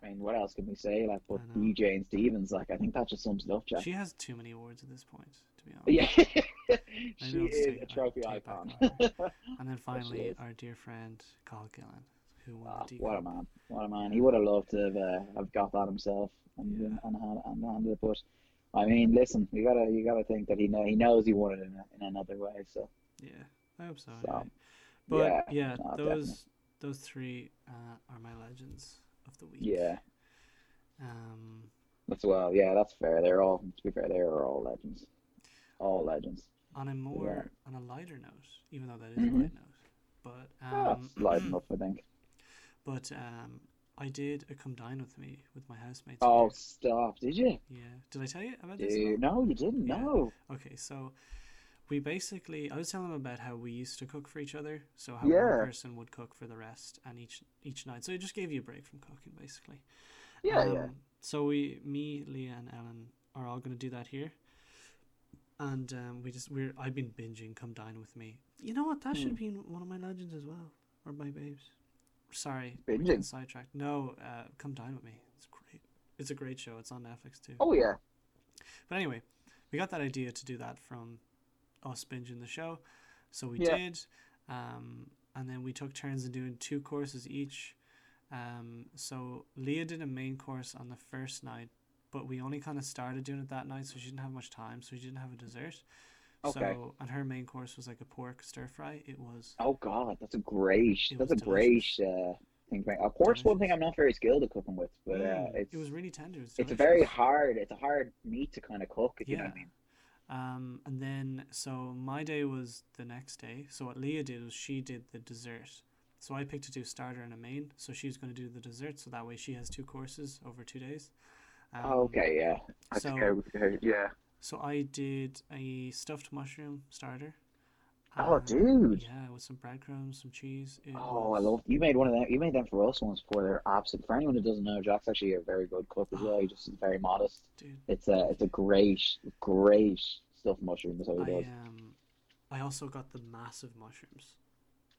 I mean, what else can we say? Like, but the Jane Stevens, like, I think that just sums it up, Jack. She has too many awards at this point, to be honest. Yeah, she is a trophy icon. And then finally, our dear friend Carl Gillen, who won the DCAP. What a man! What a man! He would have loved to have got that himself and handed it, but. I mean, listen, you gotta think that he knows he won it in another way. So yeah, I hope so. Anyway. But those three are my legends of the week. Yeah. That's fair. They're all legends. All legends. On a lighter note, even though that is a light note, but that's light enough, I think. But I did a come dine with me with my housemates. Oh, here. Stop. Did you? Yeah. Did I tell you about this? No, you didn't. Yeah. No. Okay, so I was telling them about how we used to cook for each other. So how one person would cook for the rest and each night. So it just gave you a break from cooking, basically. Yeah, yeah. So me, Leah and Ellen are all going to do that here. And I've been binging come dine with me. You know what? That should have been one of my legends as well. Or my babes. Sorry, we got sidetracked. No, Come Dine With Me. It's great. It's a great show. It's on Netflix too. Oh, yeah. But anyway, we got that idea to do that from us binging the show. So we did. And then we took turns in doing two courses each. So Leah did a main course on the first night, but we only kind of started doing it that night, so she didn't have much time, so she didn't have a dessert. Okay. So, and her main course was like a pork stir fry. It was. Oh God, that's a great thing. Pork's one thing I'm not very skilled at cooking with, but it was really tender. It's It's a hard meat to kind of cook. If you know what I mean. And then so my day was the next day. So what Leah did was she did the dessert. So I picked to do starter and a main. So she's going to do the dessert. So that way she has two courses over 2 days. So I did a stuffed mushroom starter. Dude! Yeah, with some breadcrumbs, some cheese. I love you made one of them. You made them for us once before. They're absolute. For anyone who doesn't know, Jack's actually a very good cook as well. He just is very modest. Dude, it's a great stuffed mushroom. Is what he does. I also got the massive mushrooms.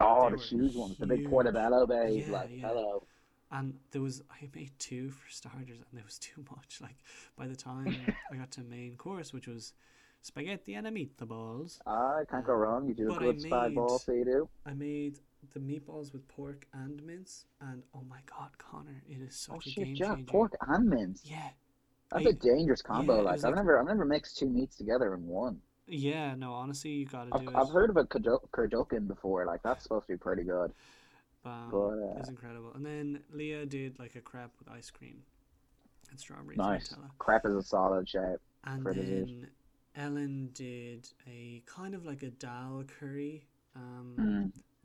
Oh, the huge ones, the big portobello babe. Yeah, like hello. And I made two for starters, and there was too much. Like, by the time I got to main course, which was spaghetti and meatballs. I can't go wrong. You do a good spag ball, so you do. I made the meatballs with pork and mince, and oh my god, Connor, it is such a game changer. Yeah, pork and mince. Yeah, that's a dangerous combo. Yeah, like I've never mixed two meats together in one. Yeah, no, honestly, you gotta do it. I've heard of a Kurdokan before. Like that's supposed to be pretty good. But it's incredible. And then Leah did like a crepe with ice cream and strawberries. Nice. Crepe is a solid shape. And then Ellen did a kind of like a dal curry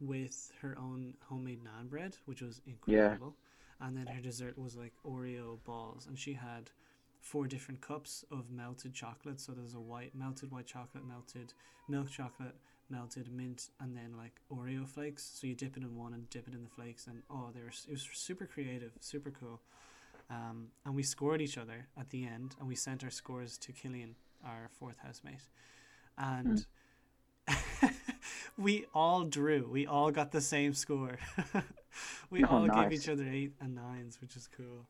with her own homemade naan bread, which was incredible. Yeah. And then her dessert was like Oreo balls, and she had 4 different cups of melted chocolate. So there's a melted white chocolate, melted milk chocolate, melted mint, and then like Oreo flakes, so you dip it in one and dip it in the flakes, and it was super creative, super cool. And we scored each other at the end, and we sent our scores to Killian, our 4th housemate, and we all got the same score. Gave each other 8 and 9s, which is cool.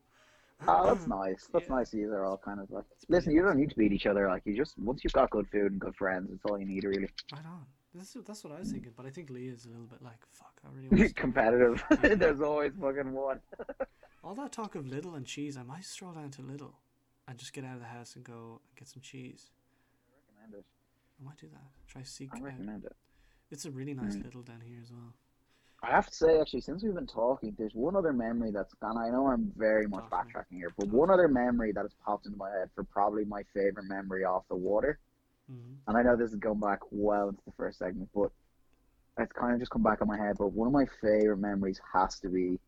Oh, that's nice. That's nice. These are all kind of like, listen, you don't need to beat each other. Like, you just, once you've got good food and good friends, it's all you need, really. Right on. That's what I was thinking, but I think Lee is a little bit like, fuck, I really want to competitive. Yeah. There's always fucking one. All that talk of Lidl and cheese, I might stroll down to Lidl and just get out of the house and go and get some cheese. I recommend it. I might do that. I recommend it. It's a really nice Lidl down here as well. I have to say, actually, since we've been talking, there's one other memory that's gone. I know I'm very much backtracking here, but one other memory that has popped into my head for probably my favorite memory off the water. Mm-hmm. And I know this is going back well into the first segment, but it's kind of just come back in my head. But one of my favorite memories has to be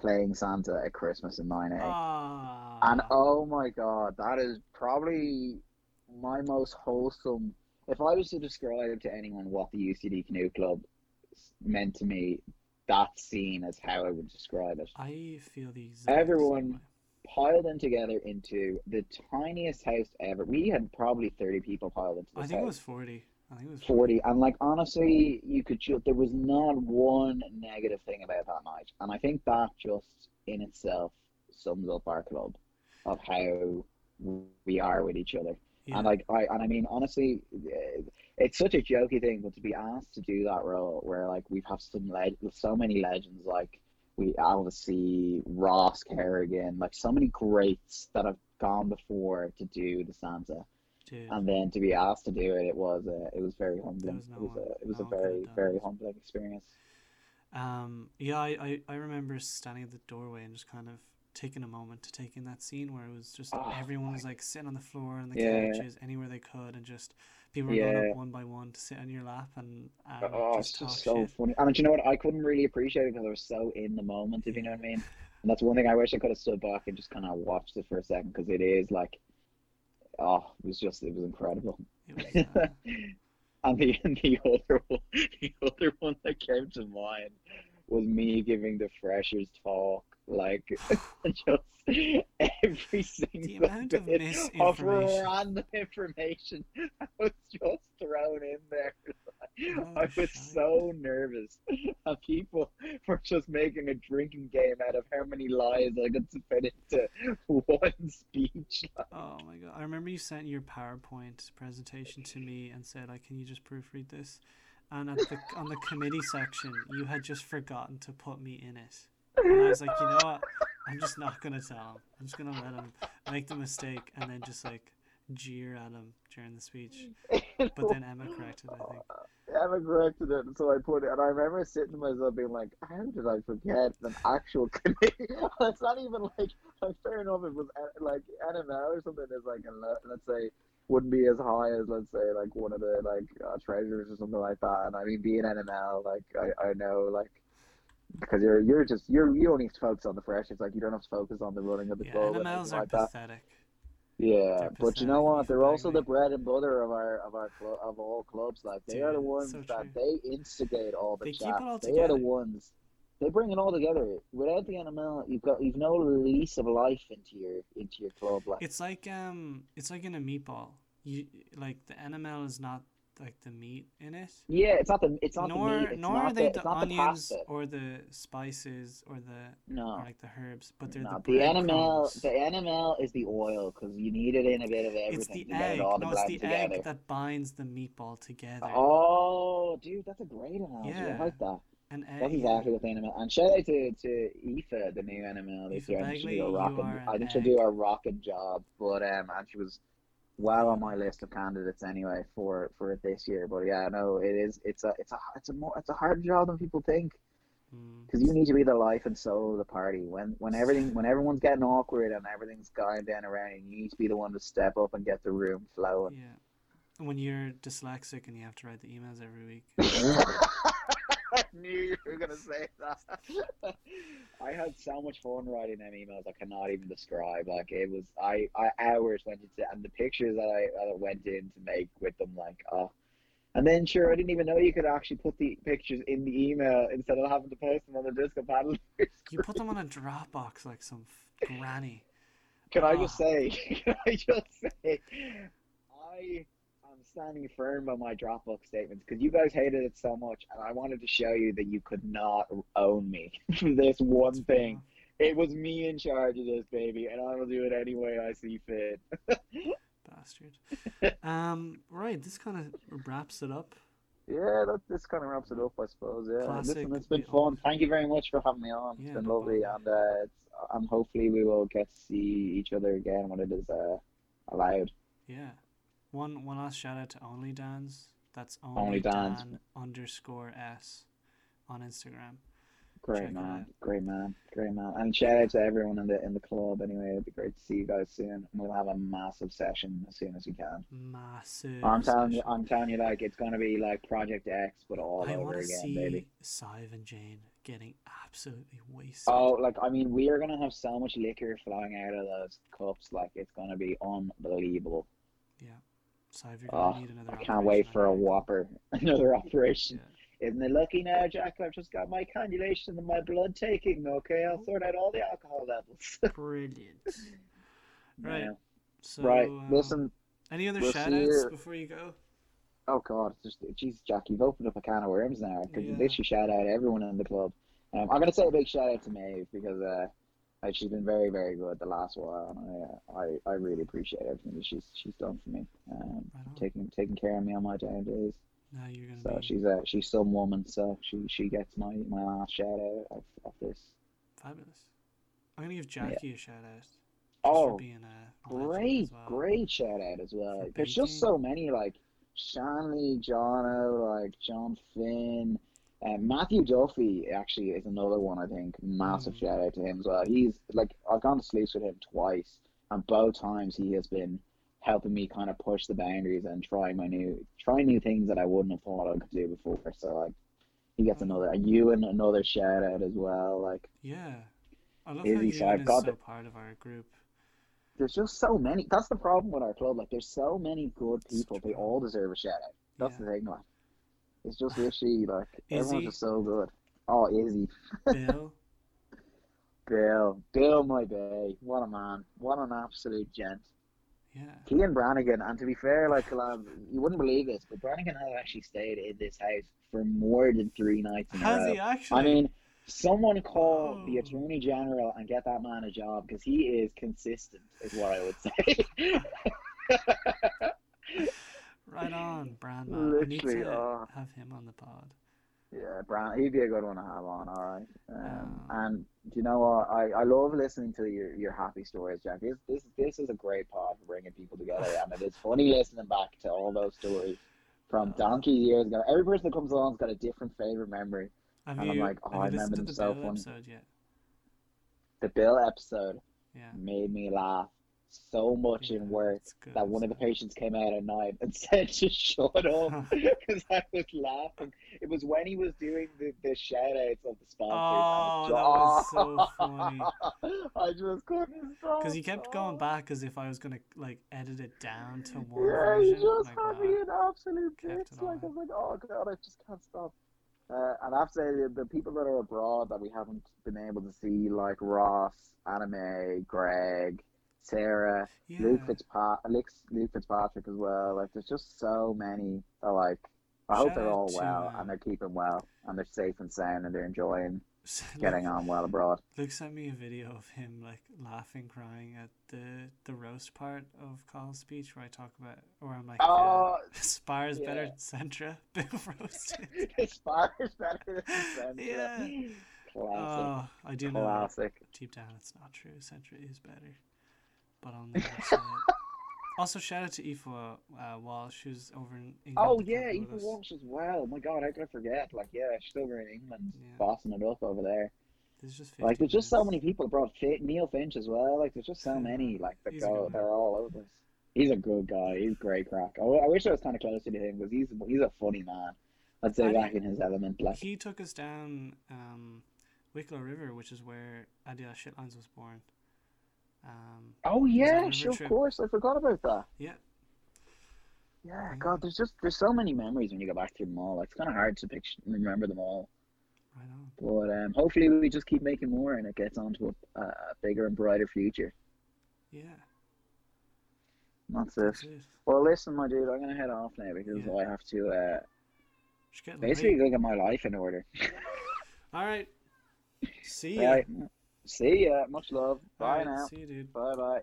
playing Santa at Christmas in 9a. And oh my God, that is probably my most wholesome. If I was to describe to anyone what the UCD Canoe Club meant to me, that scene is how I would describe it. I feel the exact Everyone piled in together into the tiniest house ever. We had probably 30 people piled into this house. I think it was 40. And like, honestly, there was not one negative thing about that night. And I think that just in itself sums up our club of how we are with each other. Yeah. And like, I mean, honestly, it's such a jokey thing, but to be asked to do that role where like we've had so many legends, like Alvacy, Ross Kerrigan, like so many greats that have gone before to do the Santa, and then to be asked to do it, it was very humbling. It was a very humbling experience. Yeah, I remember standing at the doorway and just kind of taking a moment to take in that scene where it was just everyone was like sitting on the floor and the couches anywhere they could, and just people were going up one by one to sit on your lap and it's just so funny. And do you know what, I couldn't really appreciate it because I was so in the moment, if you know what I mean. And that's one thing I wish I could have stood back and just kind of watched it for a second, because it is like it was incredible. It was, and the other one that came to mind was me giving the freshers talk. Like, just every single bit of random information I was just thrown in there. I was so nervous, and people were just making a drinking game out of how many lies I could fit into one speech. Oh my God! I remember you sent your PowerPoint presentation to me and said, "Like, can you just proofread this?" And on the committee section, you had just forgotten to put me in it. And I was like, you know what? I'm just not going to tell him. I'm just going to let him make the mistake and then just like jeer at him during the speech. But then Emma corrected it, I think. Emma corrected it, so I put it. And I remember sitting to myself being like, how did I forget an actual committee? It's not even like fair enough, it was like NML or something is like, let's say, wouldn't be as high as, let's say, like one of the like treasurers or something like that. And I mean, being NML, like, I know, like, because you only focus on the fresh. It's like you don't have to focus on the running of the club. Yeah, NMLs are like pathetic. Yeah, they're but you know what? They're also the bread and butter of all clubs. Like they are the ones they instigate all the chat. They are the ones. They bring it all together. Without the NML, you've no release of life into your club. Like it's like in a meatball. You like the NML is not like the meat in it. Yeah, it's not the meat. Nor are they the onions or the spices or like the herbs, but they're the NML is the oil, because you need it in a bit of everything. It's the egg. It's the egg that binds the meatball together. Oh, dude, that's a great analogy. Yeah. I like that. And that's exactly what the animal. And shout out to Aoife, the new animal this year. I think she'll do a rocking job. But and she was well on my list of candidates anyway for it this year. But yeah, no, it's a harder job than people think. Because you need to be the life and soul of the party. When everyone's getting awkward and everything's going down around you, you need to be the one to step up and get the room flowing. Yeah. And when you're dyslexic and you have to write the emails every week. I knew you were going to say that. I had so much fun writing them emails I cannot even describe. Like, it was, I hours went into, and the pictures that I went in to make with them, like, oh. And then, sure, I didn't even know you could actually put the pictures in the email instead of having to post them on the Discord panel. You put them on a Dropbox like some granny. Can I just say, I am standing firm by my Dropbox statements because you guys hated it so much, and I wanted to show you that you could not own me for this one thing. It was me in charge of this, baby, and I will do it any way I see fit. Bastard. Right, this kind of wraps it up. Yeah, this kind of wraps it up, I suppose. Yeah, classic. Listen, it's been fun. Thank you very much for having me on. It's been lovely, and hopefully we will get to see each other again when it is allowed. Yeah. One last shout out to Only Dan's. That's Only Dan _S on Instagram. Great man. And shout out to everyone in the club anyway. It'd be great to see you guys soon. And we'll have a massive session as soon as we can. Massive. I'm telling you, like, it's gonna be like Project X, but all over again, baby. Sive and Jane getting absolutely wasted. Oh, like, I mean, we are gonna have so much liquor flying out of those cups. Like, it's gonna be unbelievable. Yeah. Sive, you're gonna need another. I can't wait for a Whopper. Another operation. Yeah. Isn't it lucky now, Jack? I've just got my cannulation and my blood taking, okay? I'll sort out all the alcohol levels. Brilliant. Right. Yeah. So, right. Listen. Any other shout-outs before you go? Oh, God. Jeez, Jack, you've opened up a can of worms now. Because you literally shout-out everyone in the club. I'm going to say a big shout-out to Maeve because she's been very, very good the last while. And I really appreciate everything that she's done for me. Right, taking care of me on my down days. No, you're gonna she's some woman, so she gets my last shout out of this. Fabulous. I'm gonna give Jackie a shout out. Oh, for being a great shout out as well. There's just so many, like Shanley, Jono, like John Finn, Matthew Duffy actually is another one. I think massive shout out to him as well. He's like, I've gone to sleeps with him twice, and both times he has been helping me kind of push the boundaries and try new things that I wouldn't have thought I could do before. So like, he gets another shout out as well. Like, yeah, I love Izzy, how Ian is so part of our group. There's just so many. That's the problem with our club. Like, there's so many good people. They all deserve a shout out. That's the thing. Like, it's just literally like everyone's just so good. Oh, Izzy, Bill, my bae. What a man. What an absolute gent. Yeah. Kian Brannigan, and to be fair, like, you wouldn't believe this, but Brannigan has actually stayed in this house for more than 3 nights in a row. Has he actually? I mean, someone call the Attorney General and get that man a job, because he is consistent, is what I would say. Right on, Brandon. Literally, we need to have him on the pod. Yeah, he'd be a good one to have on, all right. And you know what? I love listening to your happy stories, Jack. This is a great pod for bringing people together, and it is funny listening back to all those stories from donkey years ago. Every person that comes along's got a different favorite memory, and I'm like, I remember them so funny. The Bill episode made me laugh so much in work that one of the patients came out at night and said, just shut up, because I was laughing. It was when he was doing the shout outs of the sponsors. Oh, that was so funny. I just couldn't stop. Because he kept going back as if I was going to like edit it down to one version. Yeah, he just had me an absolute bitch. Like, I was like, oh God, I just can't stop. And I have to say, the people that are abroad that we haven't been able to see, like Ross, Anime, Greg, Sarah, Luke Fitzpatrick as well. Like, there's just so many. I hope they're all well and they're keeping well and they're safe and sound and they're enjoying getting on well abroad. Luke sent me a video of him like laughing, crying at the roast part of Colin's speech where I talk about, where I'm like, Spire is better than Sentra. Bill roasted. Spire is better than Sentra. Yeah. Classic. Oh, I do know. Deep down, it's not true. Sentra is better. But on the website. Also, shout out to Aoife Walsh, who's over in England. Oh, yeah, Aoife Walsh as well. My God, how could I forget? Like, yeah, she's over in England, bossing it up over there. There's just there's just so many people abroad. Neil Finch as well. Like, there's just so many. Like, they're all over us. He's a good guy. He's great crack. I wish I was kind of closer to him because he's a funny man. I'd say back in his element. Like, he took us down Wicklow River, which is where Adila Shitlands was born. Oh yeah, sure, of course. I forgot about that. Yeah. Yeah, God, there's so many memories when you go back to them all. Like, it's kind of hard to remember them all. Right on. But hopefully we just keep making more and it gets onto a bigger and brighter future. Yeah. That's it. Well, listen, my dude, I'm gonna head off now because I have to basically go get my life in order. All right. See ya. Right. See ya. Much love. Bye now. See you, dude. Bye.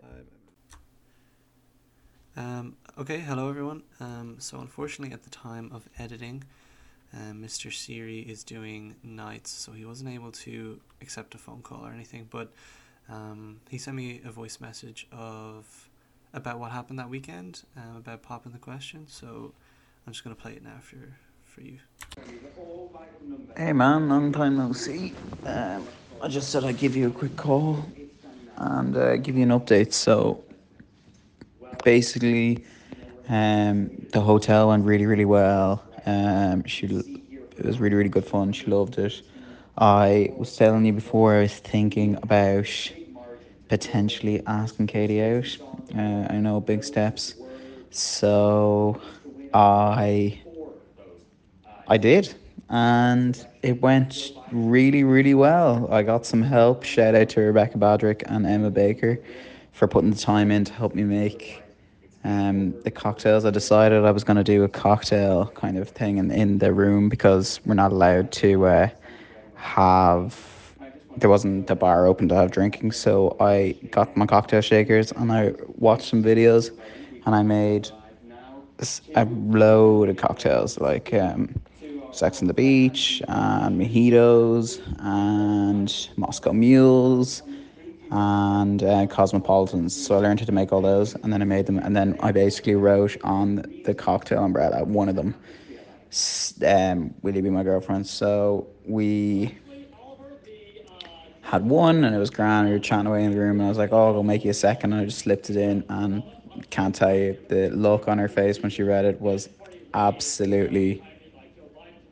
Okay. Hello, everyone. So unfortunately, at the time of editing, Mr. Seery is doing nights, so he wasn't able to accept a phone call or anything. But he sent me a voice message about what happened that weekend, about popping the question. So I'm just gonna play it now for you. Hey man, long time no see. I just said I'd give you a quick call and give you an update. So basically, the hotel went really, really well. It was really, really good fun. She loved it. I was telling you before, I was thinking about potentially asking Katie out. I know, big steps. So I did. And it went really, really well. I got some help. Shout out to Rebecca Badrick and Emma Baker for putting the time in to help me make the cocktails. I decided I was going to do a cocktail kind of thing in the room because we're not allowed to there wasn't the bar open to have drinking. So I got my cocktail shakers and I watched some videos and I made a load of cocktails, like Sex on the Beach, and mojitos, and Moscow Mules, and Cosmopolitans. So I learned how to make all those, and then I made them, and then I basically wrote on the cocktail umbrella, one of them, Will You Be My Girlfriend? So we had one, and it was grand. We were chatting away in the room, and I was like, I'll make you a second, and I just slipped it in, and can't tell you, the look on her face when she read it was absolutely...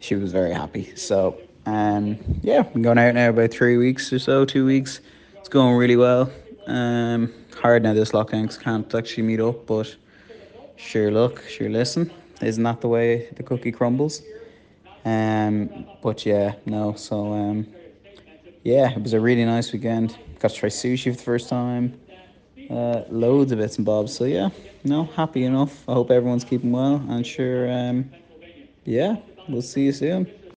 She was very happy. So, I'm going out now about 3 weeks or so, 2 weeks. It's going really well. Hard now this lockdown because can't actually meet up, but sure look, sure listen. Isn't that the way the cookie crumbles? It was a really nice weekend. Got to try sushi for the first time. Loads of bits and bobs. So, happy enough. I hope everyone's keeping well. And sure, we'll see you soon.